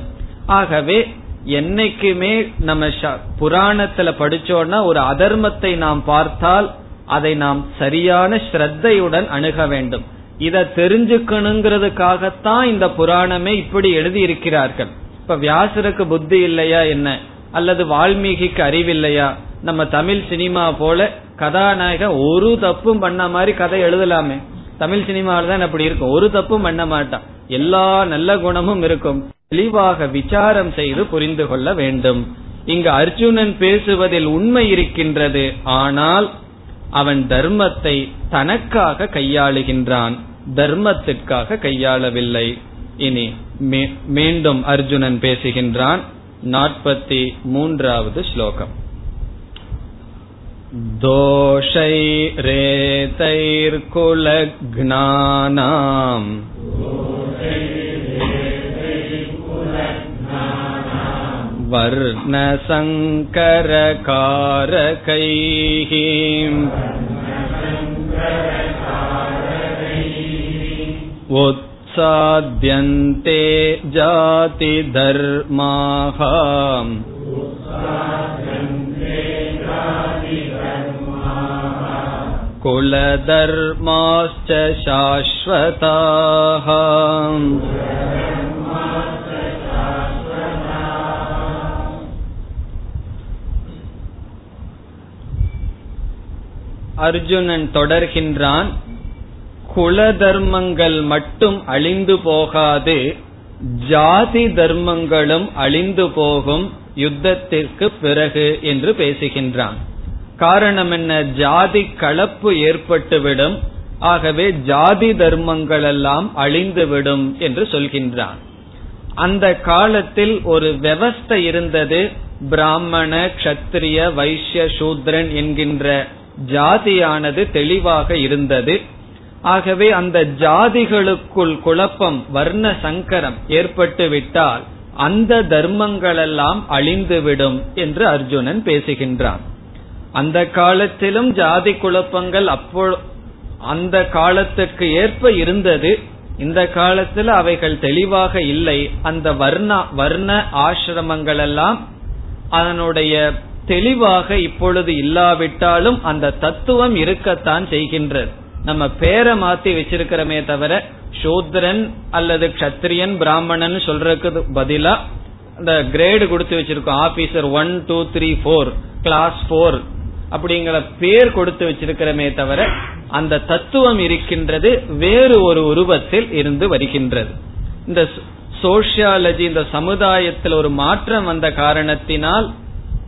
ஆகவே என்னைக்குமே நம்ம புராணத்துல படிச்சோம்னா ஒரு அதர்மத்தை நாம் பார்த்தால் அதை நாம் சரியான ஸ்ரத்தையுடன் அணுக வேண்டும். இதை தெரிஞ்சுக்கணுங்கிறதுக்காகத்தான் இந்த புராணமே இப்படி எழுதி இருக்கிறார்கள். இப்ப வியாசருக்கு புத்தி இல்லையா என்ன, அல்லது வால்மீகிக்கு அறிவில்லையா? நம்ம தமிழ் சினிமா போல கதாநாயகன் ஒரு தப்பும் பண்ண மாதிரி கதை எழுதலாமே, தமிழ் சினிமாவில தான் அப்படி இருக்கும், ஒரு தப்பும் பண்ண மாட்டான், எல்லா நல்ல குணமும் இருக்கும். தெளிவாக விசாரம் செய்து புரிந்து கொள்ள வேண்டும். இங்கு அர்ஜுனன் பேசுவதில் உண்மை இருக்கின்றது, ஆனால் அவன் தர்மத்தை தனக்காக கையாளுகின்றான், தர்மத்திற்காக கையாளவில்லை. இனி மீண்டும் அர்ஜுனன் பேசுகின்றான். 43வது ஸ்லோகம். தோஷைரேதைர்குலக்ஞானாம் வர்ணசங்கரகாரகைஹ உத்சாத்யந்தே ஜாதி தர்மாஹ குலதர்மாஸ்ச சாஸ்வதாஹ அர்ஜுனன் தொடர்கின்றான். குல தர்மங்கள் மட்டும் அழிந்து போகாது, ஜாதி தர்மங்களும் அழிந்து போகும் யுத்தத்திற்கு பிறகு என்று பேசுகின்றான். காரணம் என்ன, ஜாதி கலப்பு ஏற்பட்டுவிடும், ஆகவே ஜாதி தர்மங்கள் எல்லாம் அழிந்துவிடும் என்று சொல்கின்றான். அந்த காலத்தில் ஒரு விவஸ்தை இருந்தது, பிராமண கத்திரிய வைசிய சூத்ரன் என்கின்ற ஜாதியானது தெளிவாக இருந்தது. ஆகவே அந்த ஜாதிகளுக்குள் குழப்பம் வர்ண சங்கரம் ஏற்பட்டுவிட்டால் அந்த தர்மங்களெல்லாம் அழிந்துவிடும் என்று அர்ஜுனன் பேசுகின்றான். அந்த காலத்திலும் ஜாதி குழப்பங்கள் அப்போ அந்த காலத்துக்கு ஏற்ப இருந்தது, இந்த காலத்தில் அவைகள் தெளிவாக இல்லை. அந்த வர்ண ஆசிரமங்கள் எல்லாம் அதனுடைய தெளிவாக இப்பொழுது இல்லாவிட்டாலும் அந்த தத்துவம் இருக்கத்தான் செய்கின்றது. நம்ம பேரை மாத்தி வச்சிருக்கிறோமே தவிர சூத்ரன் அல்லது கஷத்திரியன் பிராமணன் சொல்றதுக்கு பதிலா அந்த கிரேடு கொடுத்து வச்சிருக்கோம், ஆபீசர் 1 2 3 4 கிளாஸ் 4 அப்படிங்கிற பேர் கொடுத்து வச்சிருக்கிறோமே தவிர அந்த தத்துவம் இருக்கின்றது, வேறு ஒரு உருவத்தில் இருந்து வருகின்றது. இந்த சோசியாலஜி, இந்த சமுதாயத்தில் ஒரு மாற்றம் வந்த காரணத்தினால்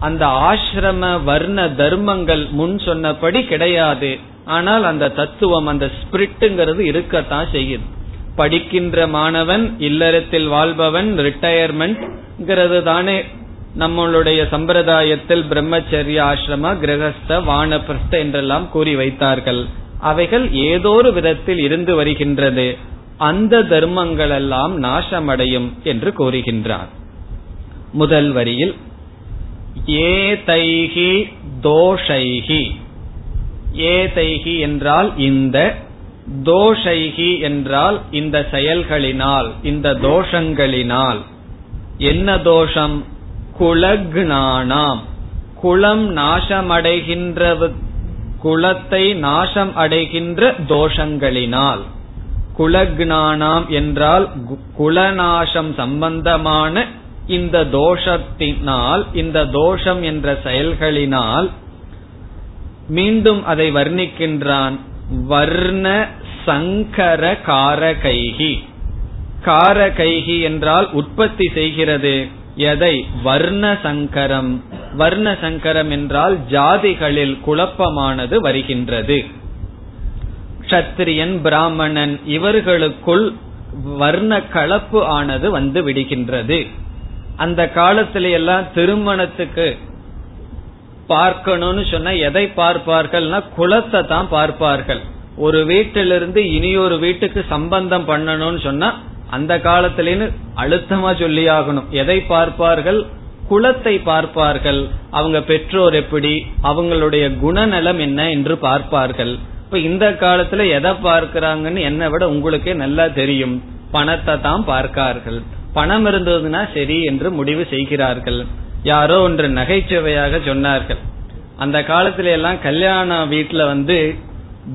அந்த ஆசிரம வர்ண தர்மங்கள் முன் சொன்னபடி கிடையாது, ஆனால் அந்த தத்துவம், அந்த ஸ்பிரிட்ங்கிறது இருக்கத்தான் செய்யுது. படிக்கின்ற மாணவன், இல்லறத்தில் வாழ்பவன், ரிட்டையர்மெண்ட் தானே நம்மளுடைய சம்பிரதாயத்தில் பிரம்மச்சரிய ஆசிரம, கிரகஸ்த, வானபிரஸ்த என்றெல்லாம் கூறி வைத்தார்கள். அவைகள் ஏதோ ஒரு விதத்தில் இருந்து வருகின்றது, அந்த தர்மங்கள் எல்லாம் நாசமடையும் என்று கூறுகின்றார். முதல் வரியில் ஏதைஹி தோஷைஹி, ஏதைஹி என்றால் இந்த, தோஷைஹி என்றால் இந்த செயல்களினால், இந்த தோஷங்களினால். என்ன தோஷம், குலக்ஞானாம், குலம் நாசமடைகின்ற குலத்தை நாசம் அடைகின்ற தோஷங்களினால். குலக்ஞானம் என்றால் குலநாசம் சம்பந்தமான இந்த தோஷத்தினால், இந்த தோஷம் என்ற செயல்களினால். மீண்டும் அதை வர்ணிக்கின்றான், வர்ண சங்கர காரகைகி. காரகைகி என்றால் உற்பத்தி செய்கிறது. எதை? வர்ண சங்கரம். வர்ண சங்கரம் என்றால் ஜாதிகளில் குழப்பமானது வருகின்றது. க்ஷத்ரியன், பிராமணன் இவர்களுக்குள் வர்ண கலப்பு ஆனது வந்து விடுகின்றது. அந்த காலத்தில எல்லாம் திருமணத்துக்கு பார்க்கணும்னு சொன்னா எதை பார்ப்பார்கள்னா குலத்தை தான் பார்ப்பார்கள். ஒரு வீட்டிலிருந்து இனியொரு வீட்டுக்கு சம்பந்தம் பண்ணணும்னு சொன்னா அந்த காலத்திலேன்னு அழுத்தமா சொல்லி ஆகணும். எதை பார்ப்பார்கள்? குலத்தை பார்ப்பார்கள். அவங்க பெற்றோர் எப்படி, அவங்களுடைய குணநலம் என்ன என்று பார்ப்பார்கள். இப்ப இந்த காலத்துல எதை பார்க்கிறாங்கன்னு என்ன விட உங்களுக்கே நல்லா தெரியும். பணத்தை தான் பார்க்கார்கள். பணம் இருந்ததுன்னா சரி என்று முடிவு செய்கிறார்கள். யாரோ ஒன்று நகைச்சுவையாக சொன்னார்கள், அந்த காலத்துல எல்லாம் கல்யாண வீட்டுல வந்து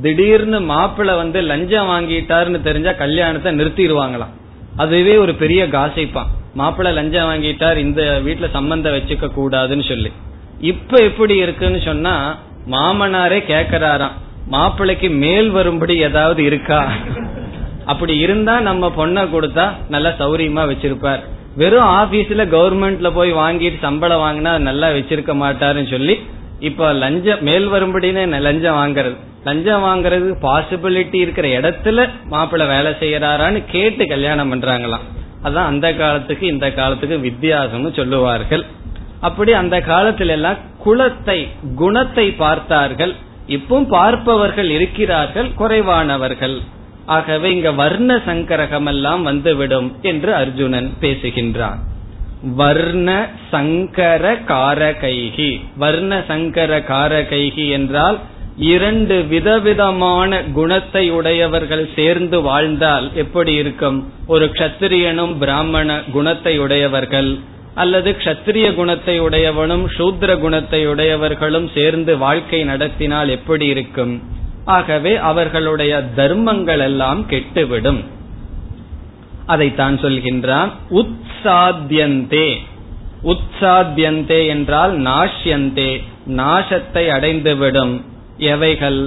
திடீர்னு மாப்பிள்ள வந்து லஞ்சம் வாங்கிட்டாருன்னு தெரிஞ்சா கல்யாணத்தை நிறுத்திடுவாங்களாம். அதுவே ஒரு பெரிய காசிப்பான், மாப்பிள்ள லஞ்சம் வாங்கிட்டார், இந்த வீட்டுல சம்பந்தம் வச்சுக்க கூடாதுன்னு சொல்லி. இப்ப எப்படி இருக்குன்னு சொன்னா மாமனாரே கேக்குறாராம், மாப்பிள்ளைக்கு மேல் வரும்படி ஏதாவது இருக்கா, அப்படி இருந்தா நம்ம பொண்ணை கொடுத்தா நல்லா சௌரியமா வச்சிருப்பார், வெறும் ஆபீஸ்ல கவர்மெண்ட்ல போய் வாங்கிட்டு சம்பளம் வாங்கினா நல்லா வச்சிருக்க மாட்டாருன்னு சொல்லி இப்ப லஞ்சம் மேல் வரும்படின்னு லஞ்சம் வாங்கறது, லஞ்சம் வாங்கறது பாசிபிலிட்டி இருக்கிற இடத்துல மாப்பிள்ளை வேலை செய்யறாரான்னு கேட்டு கல்யாணம் பண்றாங்களாம். அதான் அந்த காலத்துக்கு இந்த காலத்துக்கு வித்தியாசம்னு சொல்லுவார்கள். அப்படி அந்த காலத்துல எல்லாம் குலத்தை குணத்தை பார்த்தார்கள். இப்போ பார்ப்பவர்கள் இருக்கிறார்கள், குறைவானவர்கள். ஆகவே இங்க வர்ண சங்கரகம் எல்லாம் வந்துவிடும் என்று அர்ஜுனன் பேசுகின்றான். வர்ண சங்கர காரகைகி. வர்ண சங்கர காரகைகி என்றால் இரண்டு விதவிதமான குணத்தை உடையவர்கள் சேர்ந்து வாழ்ந்தால் எப்படி இருக்கும்? ஒரு க்ஷத்திரியனும் பிராமண குணத்தை உடையவர்கள் அல்லது க்ஷத்திரிய குணத்தை உடையவனும் சூத்ர குணத்தை உடையவர்களும் சேர்ந்து வாழ்க்கை நடத்தினால் எப்படி இருக்கும்? ஆகவே அவர்களுடைய தர்மங்கள் எல்லாம் கெட்டுவிடும். அதைத்தான் சொல்கின்றான். உத்சாத்யந்தே. உத்சாத்யந்தே என்றால் நாஷ்யந்தே, நாசத்தை அடைந்துவிடும். எவைகள்?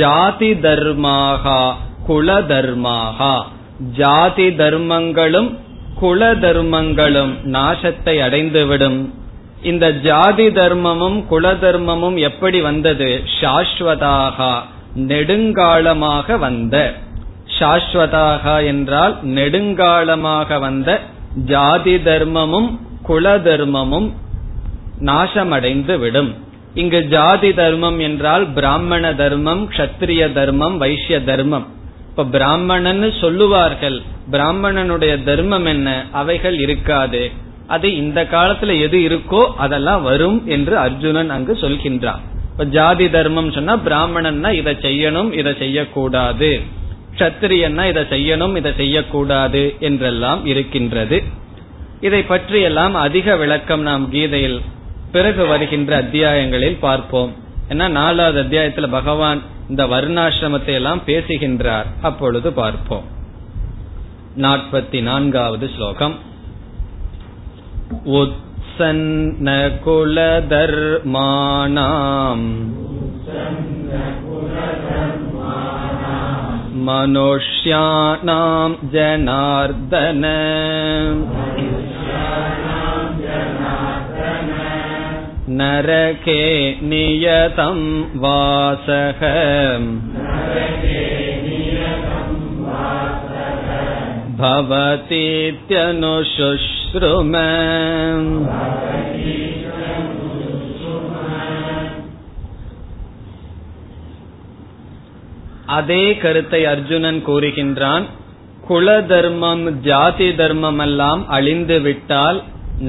ஜாதி தர்மாகா குல தர்மாகா. ஜாதி தர்மங்களும் குல தர்மங்களும் நாசத்தை அடைந்துவிடும். இந்த ஜாதி தர்மமும் குல தர்மமும் எப்படி வந்தது? சாஸ்வதாக, நெடுங்காலமாக வந்த. சாஸ்வதாக என்றால் நெடுங்காலமாக வந்த ஜாதி தர்மமும் குல தர்மமும் நாசமடைந்து விடும். இங்கு ஜாதி தர்மம் என்றால் பிராமண தர்மம், க்ஷத்ரிய தர்மம், வைசிய தர்மம். இப்ப பிராமணன்னு சொல்லுவார்கள், பிராமணனுடைய தர்மம் என்ன? அவைகள் இருக்காது. அது இந்த காலத்துல எது இருக்கோ அதெல்லாம் வரும் என்று அர்ஜுனன் அங்கு சொல்கின்றான். இப்ப ஜாதி தர்மம் சொன்னா பிராமணன்னா இதை செய்யணும், இதை செய்யக்கூடாது, க்ஷத்திரியன்னா இதை செய்யணும், இதை செய்யக்கூடாது என்றெல்லாம் இருக்கின்றது. இதை பற்றி எல்லாம் அதிக விளக்கம் நாம் கீதையில் பிறகு வருகின்ற அத்தியாயங்களில் பார்ப்போம். ஏன்னா 4வது அத்தியாயத்துல பகவான் இந்த வர்ணாசிரமத்தை எல்லாம் பேசுகின்றார். அப்பொழுது பார்ப்போம். 44வது ஸ்லோகம். உத்சன்ன குல தர்மானாம் மனுஷ்யானாம் ஜனார்தன நரகே நியதம் வாசகம் பவதீத்யனுசுஷ்ரும. அதே கருத்தை அர்ஜுனன் கூறுகின்றான். குல தர்மம் ஜாதி தர்மம் எல்லாம் அழிந்துவிட்டால்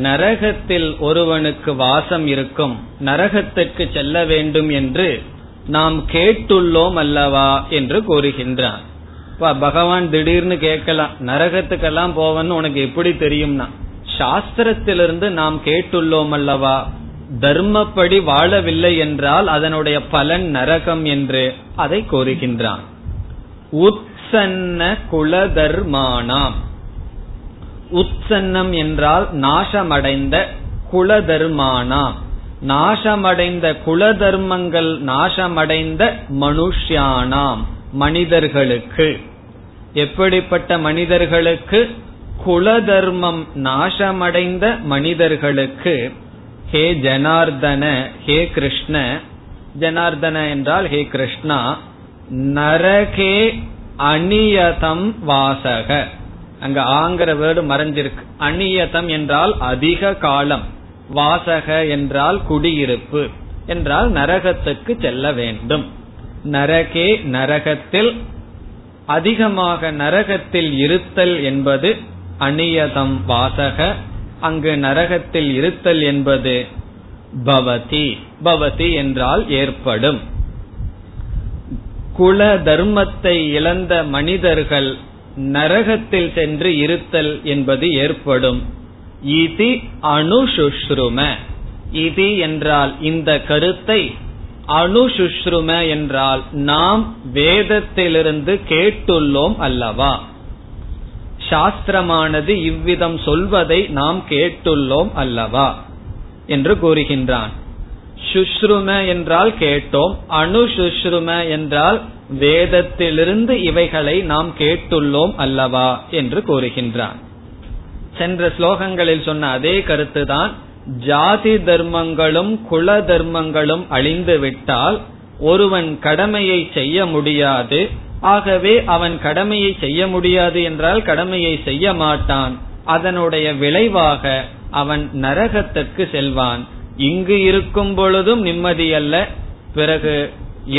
நரகத்தில் ஒருவனுக்கு வாசம் இருக்கும், நரகத்திற்கு செல்ல வேண்டும் என்று நாம் கேட்டுள்ளோம் அல்லவா என்று கூறுகின்றான். பகவான் திடீர்னு கேட்கலாம், நரகத்துக்கெல்லாம் போவன்னு உனக்கு எப்படி தெரியும்னா சாஸ்திரத்திலிருந்து நாம் கேட்டுள்ளோம் அல்லவா, தர்மப்படி வாழவில்லை என்றால் அதனுடைய பலன் நரகம் என்று அதை கோருகின்றான். உத்சன்ன குலதர்மானாம், உத்சன்னம் என்றால் நாசமடைந்த, குலதர்மானாம் நாசமடைந்த, குலதர்மங்கள் நாசமடைந்த மனுஷ்யானாம் மனிதர்களுக்கு. எப்படிப்பட்ட மனிதர்களுக்கு? குலதர்மம் நாசமடைந்த மனிதர்களுக்கு. ஹே ஜனார்தன, ஹே கிருஷ்ண, ஜனார்தன என்றால் ஹே கிருஷ்ணா, நரகே அநியதம் வாசக, அங்க ஆங்கிற வேர்டு மறைஞ்சிருக்கு. அநியதம் என்றால் அதிக காலம், வாசக என்றால் குடியிருப்பு, என்றால் நரகத்துக்கு செல்ல வேண்டும். நரகே நரகத்தில், அதிகமாக நரகத்தில் இருத்தல் என்பது அநியதம் வாசக, அங்கு நரகத்தில் இருத்தல் என்பது பவதி, பவதி என்றால் ஏற்படும். குல தர்மத்தை இழந்த மனிதர்கள் நரகத்தில் சென்று இருத்தல் என்பது ஏற்படும். இதி அனுசுஷ்ரும, இதி என்றால் இந்த கருத்தை, அனுசுஷ்ரும என்றால் நாம் வேதத்திலிருந்து கேட்டுள்ளோம் அல்லவா, சாஸ்திரமானது இவ்விதம் சொல்வதை நாம் கேட்டுள்ளோம் அல்லவா என்று கூறுகின்றான். சுஷ்ரும என்றால் கேட்டோம், அனுசுஷ்ரும என்றால் வேதத்திலிருந்து இவைகளை நாம் கேட்டுள்ளோம் அல்லவா என்று கூறுகின்றான். சென்ற ஸ்லோகங்களில் சொன்ன அதே கருத்துதான். ஜாதி தர்மங்களும் குல தர்மங்களும் அழிந்துவிட்டால் ஒருவன் கடமையை செய்ய முடியாது. ஆகவே அவன் கடமையை செய்ய முடியாது என்றால் கடமையை செய்ய மாட்டான். அதனுடைய விளைவாக அவன் நரகத்துக்கு செல்வான். இங்கு இருக்கும் பொழுதும் நிம்மதியல்ல, பிறகு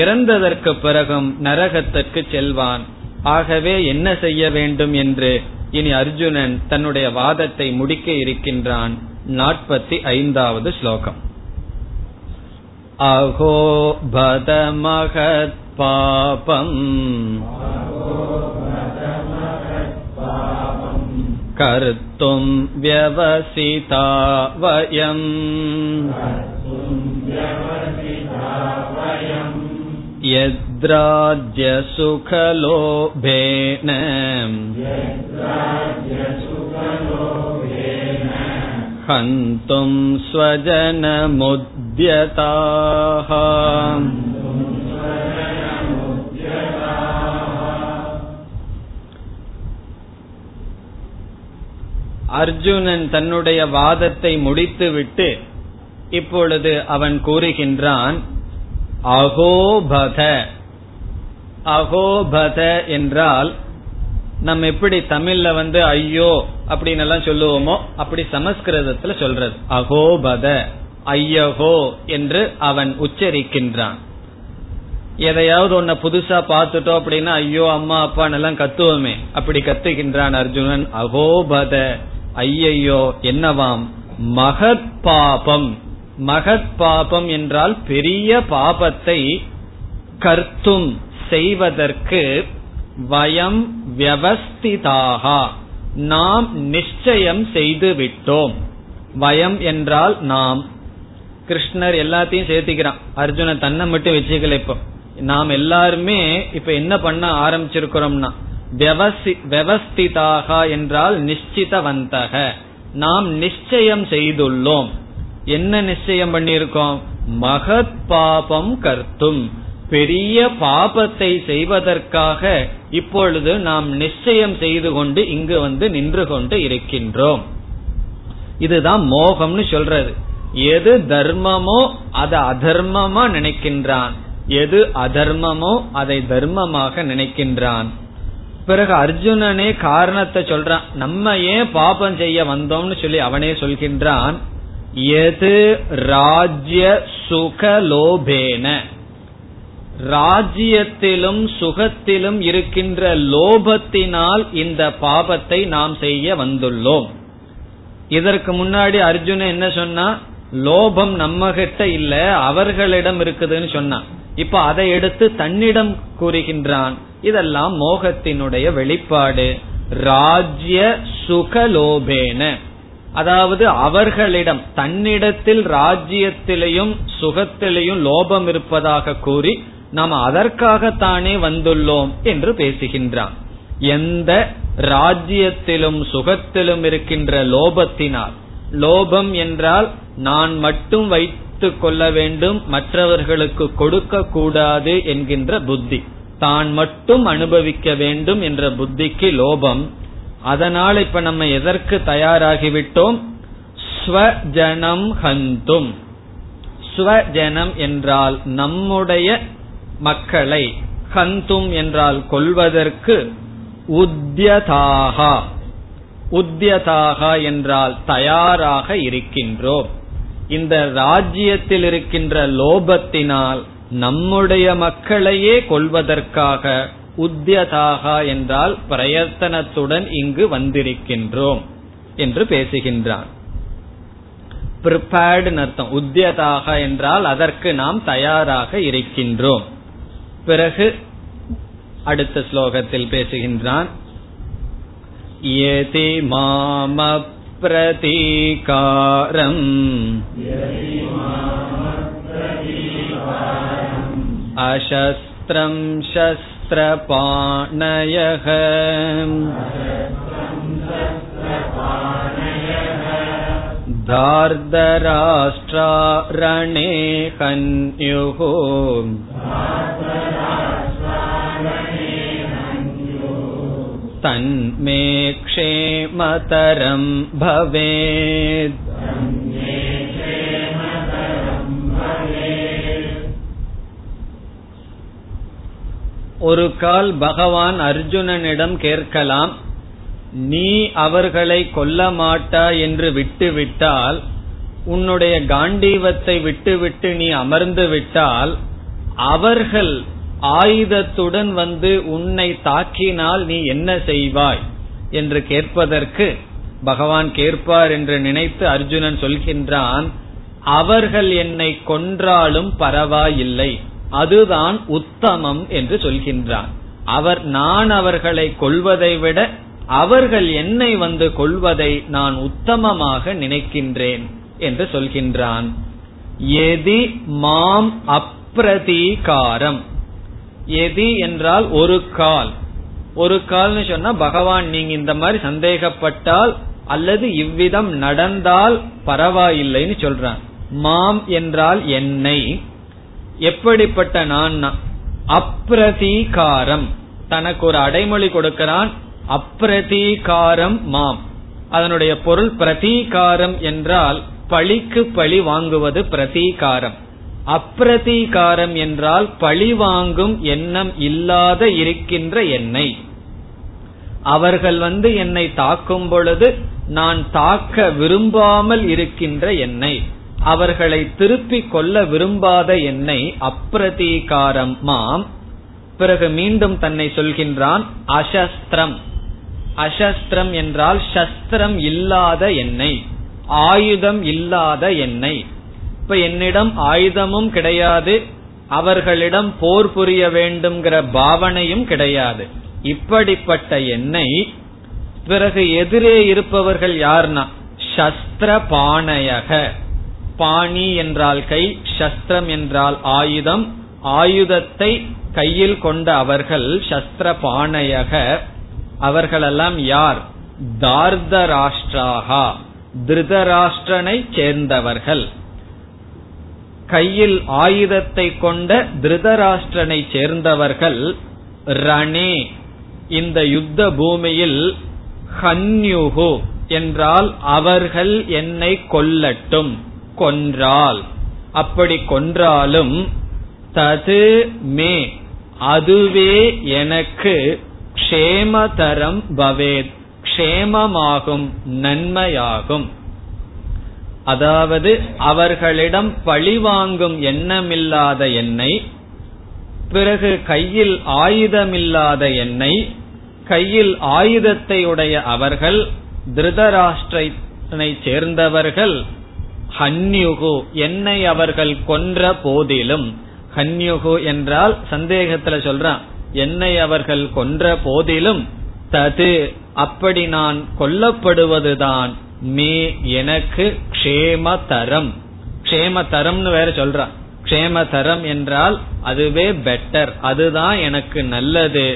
இறந்ததற்கு பிறகும் நரகத்துக்கு செல்வான். ஆகவே என்ன செய்ய வேண்டும் என்று இனி அர்ஜுனன் தன்னுடைய வாதத்தை முடிக்க இருக்கின்றான். 45வது ஸ்லோகம். அகோ பத மகத் பாபம் கர்த்தும் வ்யவசிதா வயம் யத்ராஜ்ய சுகலோபேன ஹந்தும் ஸ்வஜனமுத்யதாஹ. அர்ஜுனன் தன்னுடைய வாதத்தை முடித்துவிட்டு இப்பொழுது அவன் கூறுகின்றான். அகோபத, அகோபத என்றால் நம்ம எப்படி தமிழ்ல ஐயோ அப்படின்னு எல்லாம் சொல்லுவோமோ அப்படி சமஸ்கிருதத்துல சொல்றது. அகோபத, ஐயகோ என்று அவன் உச்சரிக்கின்றான். எதையாவது ஒன்ன புதுசா பார்த்துட்டோம் அப்படின்னா ஐயோ அம்மா அப்பான்னு எல்லாம் கத்துவோமே, அப்படி கத்துகின்றான் அர்ஜுனன். அகோபத, ஐயையோ, என்னவாம்? மகத் பாபம், மகத் பாபம் என்றால் பெரிய பாபத்தை கர்த்தும் செய்வதற்கு வயம் வியவஸ்திதாக நாம் நிச்சயம் செய்து விட்டோம். வயம் என்றால் நாம். கிருஷ்ணர் எல்லாத்தையும் சேர்த்திக்கிறான், அர்ஜுனன் தன்னை மட்டும் வச்சுக்கல. இப்போ நாம் எல்லாருமே இப்ப என்ன பண்ண ஆரம்பிச்சிருக்கிறோம்னா, வியவஸ்திதாக என்றால் நிச்சிதவந்தக, நாம் நிச்சயம் செய்துள்ளோம். என்ன நிச்சயம் பண்ணியிருக்கோம்? மகத் பாபம் கர்த்தும், பெரிய பாபத்தை செய்வதற்காக இப்பொழுது நாம் நிச்சயம் செய்து கொண்டு இங்கு நின்று கொண்டு இருக்கின்றோம். இதுதான் மோகம்னு சொல்றது. எது தர்மமோ அதை அதர்மமா நினைக்கின்றான், எது அதர்மமோ அதை தர்மமாக நினைக்கின்றான். பிறகு அர்ஜுனனே காரணத்தை சொல்றான், நம்ம ஏன் பாபம் செய்ய வந்தோம்னு சொல்லி அவனே சொல்கின்றான். எது ராஜ்ய சுகலோபேன, ராஜ்யத்திலும் சுகத்திலும் இருக்கின்ற லோபத்தினால் இந்த பாபத்தை நாம் செய்ய வந்துள்ளோம். இதற்கு முன்னாடி அர்ஜுனன் என்ன சொன்னா, லோபம் நம்ம கிட்ட இல்ல அவர்களிடம் இருக்குதுன்னு சொன்னான். இப்ப அதை எடுத்து தன்னிடம் கூறுகின்றான். இதெல்லாம் மோகத்தினுடைய வெளிப்பாடு. ராஜ்ய சுகலோபேன, அதாவது அவர்களிடம் தன்னிடத்தில் ராஜ்யத்திலையும் சுகத்திலையும் லோபம் இருப்பதாக கூறி நாம் அதற்காகத்தானே வந்துள்ளோம் என்று பேசுகின்றான். எந்த ராஜ்யத்திலும் சுகத்திலும் இருக்கின்ற லோபத்தினால், லோபம் என்றால் நான் மட்டும் வைத்து கொள்ள வேண்டும் மற்றவர்களுக்கு கொடுக்க கூடாது என்கின்ற புத்தி, தான் மட்டும் அனுபவிக்க வேண்டும் என்ற புத்திக்கு லோபம். அதனால் இப்ப நம்ம எதற்கு தயாராகிவிட்டோம்? ஸ்வஜனம் ஹந்தும். ஸ்வஜனம் என்றால் நம்முடைய மக்களை, ஹந்தும் என்றால் கொல்வதற்கு. உத்யதாகா, உத்யதாகா என்றால் தயாராக இருக்கின்றோம். இந்த ராஜ்யத்தில் இருக்கின்ற லோபத்தினால் நம்முடைய மக்களையே கொல்வதற்காக உத்யதாகா என்றால் பிரயத்தனத்துடன் இங்கு வந்திருக்கின்றோம் என்று பேசுகின்றான். பிரிப்பேர்டு அர்த்தம், உத்யதாகா என்றால் அதற்கு நாம் தயாராக இருக்கின்றோம். பிறகு அடுத்த ஸ்லோகத்தில் பேசுகின்றான். யதி மாம பிரதீகாரம் அசஸ்திரம் சஸ்திரபாணயஹ தார்தராஷ்ட்ராரணே கன்யுஹ தன்மே க்ஷேமதரம் பவேத். ஒரு கால் பகவான் அர்ஜுனனிடம் கேட்கலாம், நீ அவர்களை கொல்ல மாட்டாய் என்று விட்டுவிட்டால், உன்னுடைய காண்டீவத்தை விட்டுவிட்டு நீ அமர்ந்து விட்டால், அவர்கள் ஆயுதத்துடன் வந்து உன்னை தாக்கினால் நீ என்ன செய்வாய் என்று கேட்பதற்கு பகவான் கேட்பார் என்று நினைத்து அர்ஜுனன் சொல்கின்றான், அவர்கள் என்னை கொன்றாலும் பரவாயில்லை, அதுதான் உத்தமம் என்று சொல்கின்றான். அவர் நான் அவர்களை கொல்வதை விட அவர்கள் என்னை வந்து கொள்வதை நான் உத்தமமாக நினைக்கின்றேன் என்று சொல்கின்றான். எதி மாம் அப்ரதீகாரம், எதி என்றால் ஒரு கால். ஒரு கால்னு சொன்னா பகவான் நீங்க இந்த மாதிரி சந்தேகப்பட்டால் அல்லது இவ்விதம் நடந்தால் பரவாயில்லைன்னு சொல்றான். மாம் என்றால் என்னை, எப்படிப்பட்ட நான்? அப்ரதீகாரம், தனக்கு ஒரு அடைமொழி கொடுக்கிறான், அப்ரதீகாரம் மாம். அதனுடைய பொருள் பிரதீகாரம் என்றால் பழிக்கு பழி வாங்குவது பிரதீகாரம். அப்ரதீகாரம் என்றால் பழி வாங்கும் எண்ணம் இல்லாத இருக்கின்ற என்னை, அவர்கள் வந்து என்னை தாக்கும் பொழுது நான் தாக்க விரும்பாமல் இருக்கின்ற என்னை, அவர்களை திருப்பிக் கொள்ள விரும்பாத என்னை அப்ரதீகாரம் மாம். பிறகு மீண்டும் தன்னை சொல்கின்றான் அசஸ்திரம். அசஸ்திரம் என்றால் சஸ்திரம் இல்லாத என்னை, ஆயுதம் இல்லாத என்னை. இப்ப என்னிடம் ஆயுதமும் கிடையாது, அவர்களிடம் போர் புரிய வேண்டும்ங்கிற பாவனையும் கிடையாது, இப்படிப்பட்ட என்னை. பிறகு எதிரே இருப்பவர்கள் யார்னா சஸ்திர பாணயக, பாணி என்றால் கை, சஸ்திரம் என்றால் ஆயுதம், ஆயுதத்தை கையில் கொண்ட அவர்கள் சஸ்திர பாணயக. அவர்களெல்லாம் யார்? தார்தராஷ்டிராகா, திருதராஷ்டிரனை சேர்ந்தவர்கள், கையில் ஆயுதத்தை கொண்ட திருதராஷ்டிரனை சேர்ந்தவர்கள். ரணே, இந்த யுத்த பூமியில். ஹன்யுஹு என்றால் அவர்கள் என்னை கொல்லட்டும், கொன்றால். அப்படி கொன்றாலும் தது மே, அதுவே எனக்கு க்ஷேமதரம் பவேத், க்ஷேமமாகும், நன்மையாகும். அதாவது அவர்களிடம் பழிவாங்கும் எண்ணமில்லாத என்னை, பிறகு கையில் ஆயுதமில்லாத என்னை, கையில் ஆயுதத்தை உடைய அவர்கள், திருதராஷ்டிரனை சேர்ந்தவர்கள். ஹன்யுகு, என்னை அவர்கள் கொன்ற போதிலும். ஹன்யுகு என்றால் சந்தேகத்துல சொல்றான், என்னை அவர்கள் கொன்ற போதிலும் தது, அப்படி நான் கொல்லப்படுவதுதான் மே எனக்கு க்ஷேமதரம். க்ஷேமதரம்னு வேற சொல்றான். க்ஷேமதரம் என்றால் அதுவே பெட்டர், அதுதான் எனக்கு நல்லது.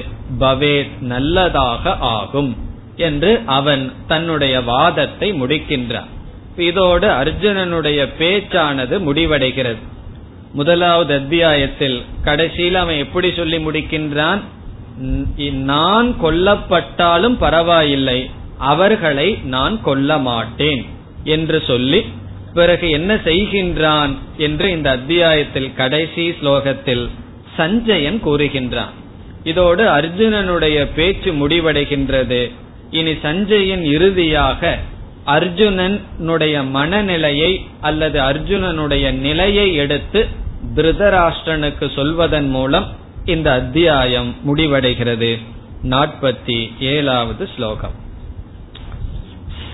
பவேத் நல்லதாக ஆகும் என்று அவன் தன்னுடைய வாதத்தை முடிக்கின்றான். இதோடு அர்ஜுனனுடைய பேச்சானது முடிவடைகிறது. முதலாவது அத்தியாயத்தில் கடைசியில் அவன் எப்படி சொல்லி முடிக்கின்றான்? நான் கொல்லப்பட்டாலும் பரவாயில்லை, அவர்களை நான் கொல்ல மாட்டேன் என்று சொல்லி பிறகு என்ன செய்கின்றான் என்று இந்த அத்தியாயத்தில் கடைசி ஸ்லோகத்தில் சஞ்சயன் கூறுகின்றான். இதோடு அர்ஜுனனுடைய பேச்சு முடிவடைகின்றது. இனி சஞ்சயன் இறுதியாக அர்ஜுனனுடைய மனநிலையை அல்லது அர்ஜுனனுடைய நிலையை எடுத்து திருதராஷ்டிரனுக்கு சொல்வதன் மூலம் இந்த அத்தியாயம் முடிவடைகிறது. 47வது ஸ்லோகம்.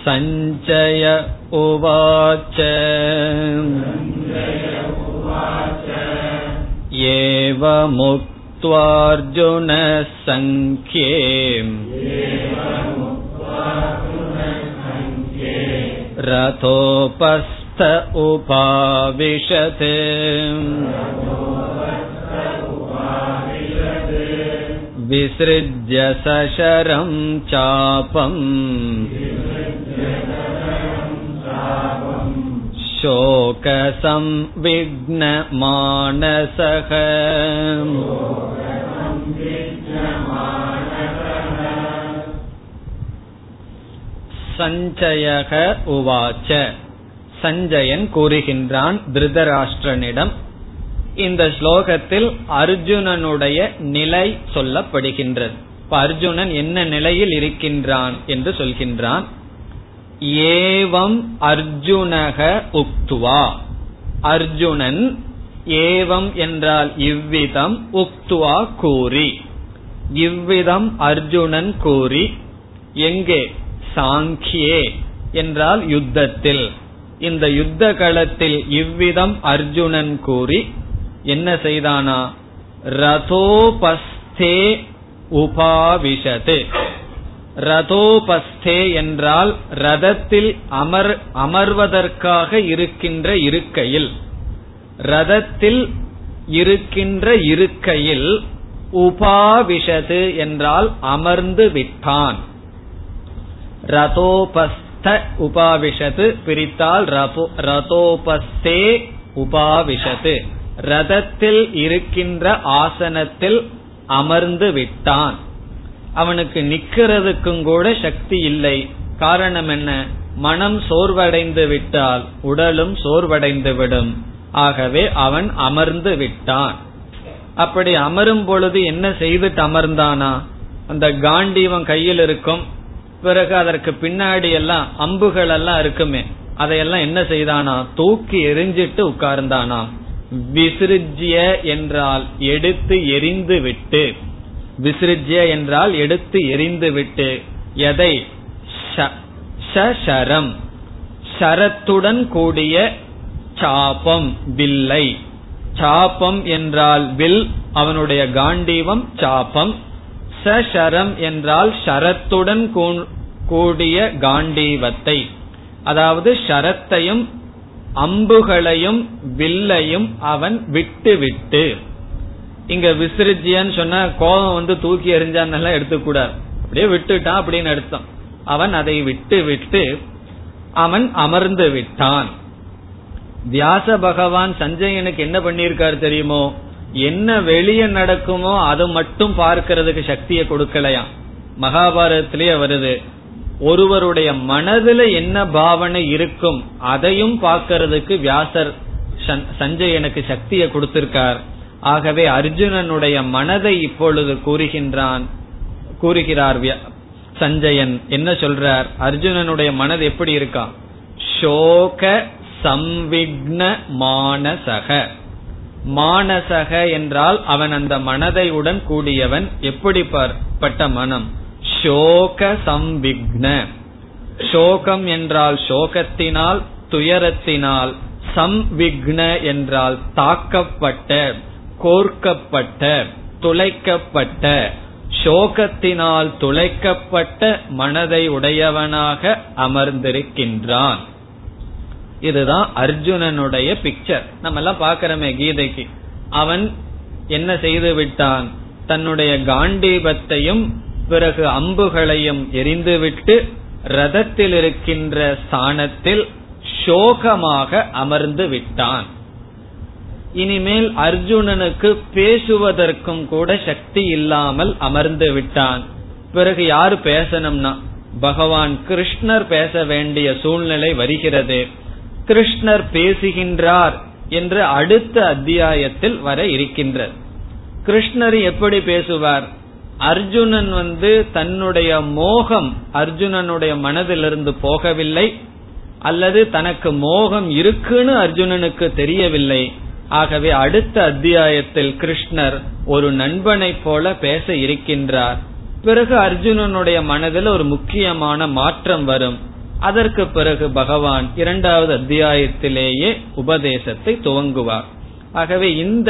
சஞ்சய உவாச்ச ஏவ முக்த்வா அர்ஜுன சங்கே ரதோபஸ்த உபாவிஷதே விஸ்ருஜ்ய சசரம் சாபம் சோகசம் விக்ன மானசக. சஞ்சயக உவாச்ச. சஞ்சயன் கூறுகின்றான் திருதராஷ்டிரனிடம். இந்த ஸ்லோகத்தில் அர்ஜுனனுடைய நிலை சொல்லப்படுகின்றது. அர்ஜுனன் என்ன நிலையில் இருக்கின்றான் என்று சொல்கின்றான். ஏவம் அர்ஜுனக உக்துவா. அர்ஜுனன் ஏவம் என்றால் இவ்விதம், உக்துவா கூறி, இவ்விதம் அர்ஜுனன் கூறி. எங்கே? சாங்கியே என்றால் யுத்தத்தில். இந்த யுத்த களத்தில் இவ்விதம் அர்ஜுனன் கூறி என்ன செய்தானா? ரதோபஸ்தே உபாவிஷதே. ரதோபஸ்தே என்றால் ரதத்தில் அமர்வதற்காக இருக்கின்ற இருக்கையில், ரதத்தில் இருக்கின்ற இருக்கையில். உபாவிஷது என்றால் அமர்ந்து விட்டான். ரதோபஸ்த உபாவிஷது பிரித்தால் ரதோபஸ்தே உபாவிஷது, ரதத்தில் இருக்கின்ற ஆசனத்தில் அமர்ந்து விட்டான். அவனுக்கு நிக்கிறதுக்கும் கூட சக்தி இல்லை. காரணம் என்ன? மனம் சோர்வடைந்து விட்டால் உடலும் சோர்வடைந்து விடும். ஆகவே அவன் அமர்ந்து விட்டான். அப்படி அமரும் பொழுது என்ன செய்துட்டு அமர்ந்தானா? அந்த காண்டீவன் கையில் இருக்கும், பிறகு அதற்கு பின்னாடி எல்லாம் அம்புகள் எல்லாம் இருக்குமே, அதையெல்லாம் என்ன செய்தானா? தூக்கி எரிஞ்சிட்டு உட்கார்ந்தானா. விசிறிஜ்ய என்றால் எடுத்து எரிந்து விட்டு. விசிறிஜ்ய என்றால் எடுத்து எரிந்து விட்டு. எதை? சரம், சரத்துடன் கூடிய சாபம், வில்லை. சாபம் என்றால் வில், அவனுடைய காண்டீவம் சாபம். சரம் என்றால் ஷரத்துடன் கூடிய காண்டீவத்தை, அதாவது ஷரத்தையும் அம்புகளையும் வில்லையும் அவன் விட்டு விட்டு. இங்க விசிறிஜியன்னு சொன்னா கோபம் வந்து தூக்கி எறிஞ்சான்னெல்லாம் எடுத்துக்கூடாது, அப்படியே விட்டுட்டான் அப்படின்னு அர்த்தம். அவன் அதை விட்டு விட்டு அவன் அமர்ந்து விட்டான். வியாச பகவான் சஞ்சயனுக்கு என்ன பண்ணியிருக்காரு தெரியுமோ? என்ன வெளியே நடக்குமோ அது மட்டும் பார்க்கிறதுக்கு சக்தியை கொடுக்கலையா. மகாபாரதத்திலேயே வருது, ஒருவருடைய மனதுல என்ன பாவனை இருக்கும் அதையும் பார்க்கிறதுக்கு வியாசர் சஞ்சயனுக்கு சக்தியை கொடுத்திருக்கார். ஆகவே அர்ஜுனனுடைய மனதை இப்பொழுது கூறுகிறார் சஞ்சயன். என்ன சொல்றார்? அர்ஜுனனுடைய மனது எப்படி இருக்கா? சோக சம்விக்ன மானசக. மானசக என்றால் அவன் அந்த மனதையுடன் கூடியவன். எப்படிப்பட்ட மனம்? சோக சம்விக்ன. சோகம் என்றால் சோகத்தினால், துயரத்தினால். சம்விக்ன என்றால் தாக்கப்பட்ட, கோர்க்கப்பட்ட, துளைக்கப்பட்ட. சோகத்தினால் துளைக்கப்பட்ட மனதை உடையவனாக அமர்ந்திருக்கின்றான். இதுதான் அர்ஜுனனுடைய பிக்சர். நம்ம எல்லாம் பாக்கிறோமே கீதைக்கு, அவன் என்ன செய்து விட்டான், தன்னுடைய காண்டீபத்தையும் பிறகு அம்புகளையும் எரிந்துவிட்டு ரதத்தில் இருக்கின்ற ஸ்தானத்தில் சோகமாக அமர்ந்து விட்டான். இனிமேல் அர்ஜுனனுக்கு பேசுவதற்கும் கூட சக்தி இல்லாமல் அமர்ந்து விட்டான். பிறகு யாரு பேசணும்னா பகவான் கிருஷ்ணர் பேச வேண்டிய சூழ்நிலை வருகிறது. கிருஷ்ணர் பேசுகின்றார் என்று அடுத்த அத்தியாயத்தில் வர இருக்கின்றது. கிருஷ்ணர் எப்படி பேசுவார்? அர்ஜுனன் தன்னுடைய மோகம் அர்ஜுனனுடைய மனதிலிருந்து போகவில்லை, அல்லது தனக்கு மோகம் இருக்குன்னு அர்ஜுனனுக்கு தெரியவில்லை. ஆகவே அடுத்த அத்தியாயத்தில் கிருஷ்ணர் ஒரு நண்பனை போல பேச இருக்கின்றார். பிறகு அர்ஜுனனுடைய மனதில் ஒரு முக்கியமான மாற்றம் வரும். அதற்கு பிறகு பகவான் இரண்டாவது அத்தியாயத்திலேயே உபதேசத்தை துவங்குவார். ஆகவே இந்த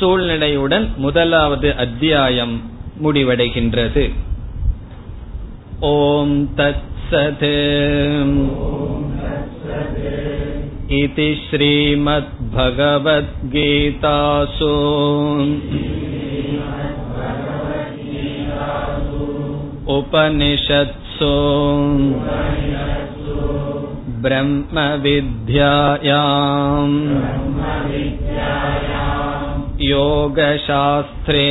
சூழ்நிலையுடன் முதலாவது அத்தியாயம் முடிவடைகின்றது. ஓம் தத் சத் இதி ஸ்ரீமத் பகவத் கீதாசு உபனிஷத்சு பிரம்ம வித்யாயாம் யோகசாஸ்திரே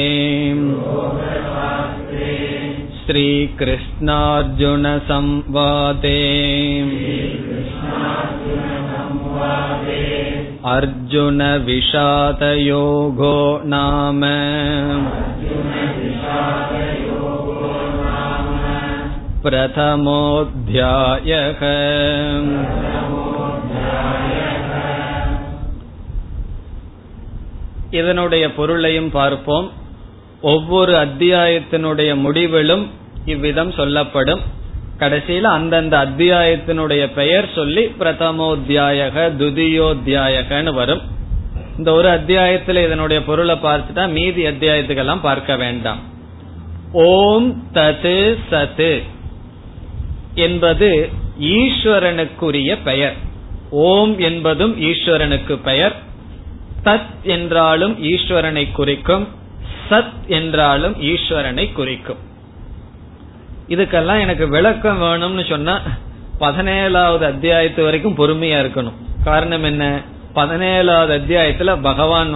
ஸ்ரீகிருஷ்ணார்ஜுன சம்வாதே அர்ஜுன விஷாதயோகோ நாம பிரதமோத்யாயக. இதனுடைய பொருளையும் பார்ப்போம். ஒவ்வொரு அத்தியாயத்தினுடைய முடிவிலும் இவ்விதம் சொல்லப்படும். கடைசியில அந்தந்த அத்தியாயத்தினுடைய பெயர் சொல்லி பிரதமோத்தியாயக துதியோத்தியாயகன்னு வரும். இந்த ஒரு அத்தியாயத்துல இதனுடைய பொருளை பார்த்துட்டா மீதி அத்தியாயத்துக்கெல்லாம் பார்க்க வேண்டாம். ஓம் தத் சத் என்பது ஈஸ்வரனுக்குரிய பெயர். ஓம் என்பதும் ஈஸ்வரனுக்கு பெயர். தத் என்றாலும் ஈஸ்வரனை குறிக்கும், சத் என்றாலும் ஈஸ்வரனை குறிக்கும். இதுக்கெல்லாம் எனக்கு விளக்கம் வேணும்னு சொன்னா 17வது அத்தியாயத்து வரைக்கும் பொறுமையா இருக்கணும். காரணம் என்ன? 17வது அத்தியாயத்துல பகவான்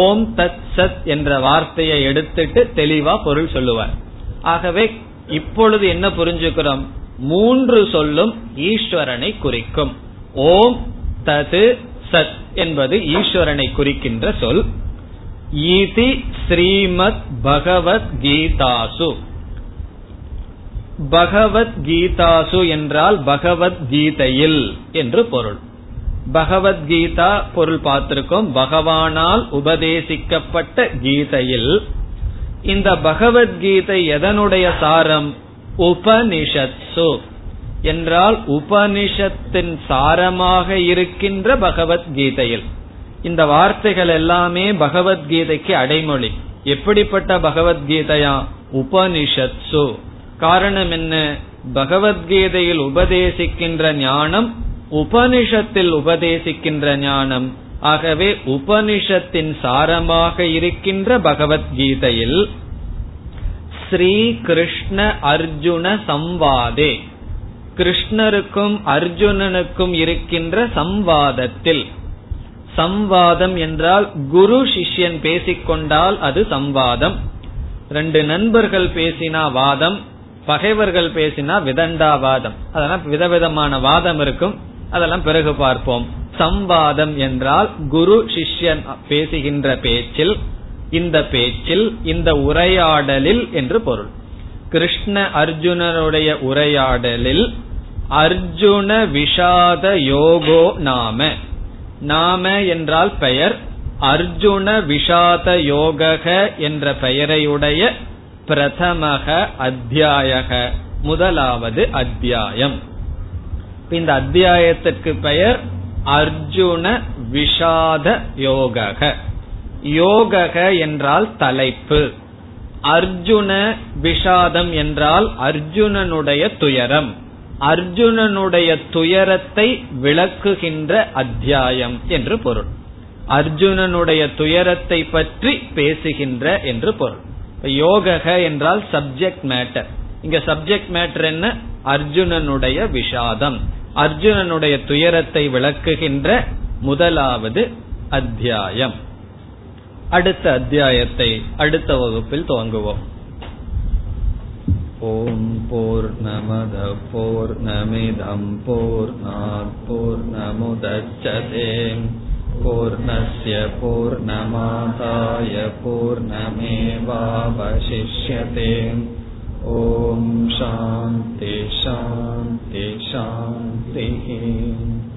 ஓம் தத் சத் என்ற வார்த்தையை எடுத்துட்டு தெளிவா பொருள் சொல்லுவார். ஆகவே இப்பொழுது என்ன புரிஞ்சுக்கிறோம்? 3 சொல்லும் ஈஸ்வரனை குறிக்கும். ஓம் தத் சத் என்பது ஈஸ்வரனை குறிக்கின்ற சொல். ஈதி ஸ்ரீமத் பகவத் கீதாசு. பகவத் கீதாசு என்றால் பகவத்கீதையில் என்று பொருள். பகவத்கீதா பொருள் பார்த்திருக்கோம், பகவானால் உபதேசிக்கப்பட்ட கீதையில். இந்த பகவத்கீதை எதனுடைய சாரம்? உபனிஷத்சு என்றால் உபனிஷத்தின் சாரமாக இருக்கின்ற பகவத்கீதையில். இந்த வார்த்தைகள் எல்லாமே பகவத்கீதைக்கு அடைமொழி. எப்படிப்பட்ட பகவத்கீதையா? உபனிஷத்சு. காரணம் என்ன? பகவத்கீதையில் உபதேசிக்கின்ற ஞானம் உபனிஷத்தில் உபதேசிக்கின்ற ஞானம். ஆகவே உபனிஷத்தின் சாரமாக இருக்கின்ற பகவத்கீதையில் ஸ்ரீ கிருஷ்ண அர்ஜுன சம்வாதே, கிருஷ்ணருக்கும் அர்ஜுனனுக்கும் இருக்கின்ற சம்வாதத்தில். சம்வாதம் என்றால் குரு சிஷ்யன் பேசிக்கொண்டால் அது சம்வாதம். 2 நண்பர்கள் பேசினா வாதம், பகைவர்கள் பேசினா விதண்டாவாதம். அதெல்லாம் விதவிதமான வாதம் இருக்கும், அதெல்லாம் பிறகு பார்ப்போம். சம்வாதம் என்றால் குரு சிஷ்யன் பேசுகின்ற பேச்சில், இந்த பேச்சில், இந்த உரையாடலில் என்று பொருள். கிருஷ்ண அர்ஜுனனுடைய உரையாடலில் அர்ஜுன விஷாத யோகோ நாம. நாம என்றால் பெயர். அர்ஜுன விஷாத யோக என்ற பெயரையுடைய பிரதமக அத்தியாயக முதலாவது அத்தியாயம். இந்த அத்தியாயத்திற்கு பெயர் அர்ஜுன விஷாத யோக. யோக என்றால் தலைப்பு, அர்ஜுன விஷாதம் என்றால் அர்ஜுனனுடைய துயரம், அர்ஜுனனுடைய துயரத்தை விளக்குகின்ற அத்தியாயம் என்று பொருள். அர்ஜுனனுடைய துயரத்தை பற்றி பேசுகின்ற என்று பொருள். யோகக என்றால் சப்ஜெக்ட் மேட்டர். இங்க சப்ஜெக்ட் மேட்டர் என்ன? அர்ஜுனனுடைய விஷாதம், அர்ஜுனனுடைய துயரத்தை விளக்குகின்ற முதலாவது அத்தியாயம். அடுத்த அத்தியாயத்தை அடுத்த வகுப்பில் துவங்குவோம். ஓம் பூர்ணமத பூர்ணமிதம் பூர்ணாத் பூர்ணமுதச்யதே பூர்ணஸ்ய பூர்ணமாதாய பூர்ணமேவாவசிஷ்யதே. ஓம் சாந்தி சாந்தி சாந்தி.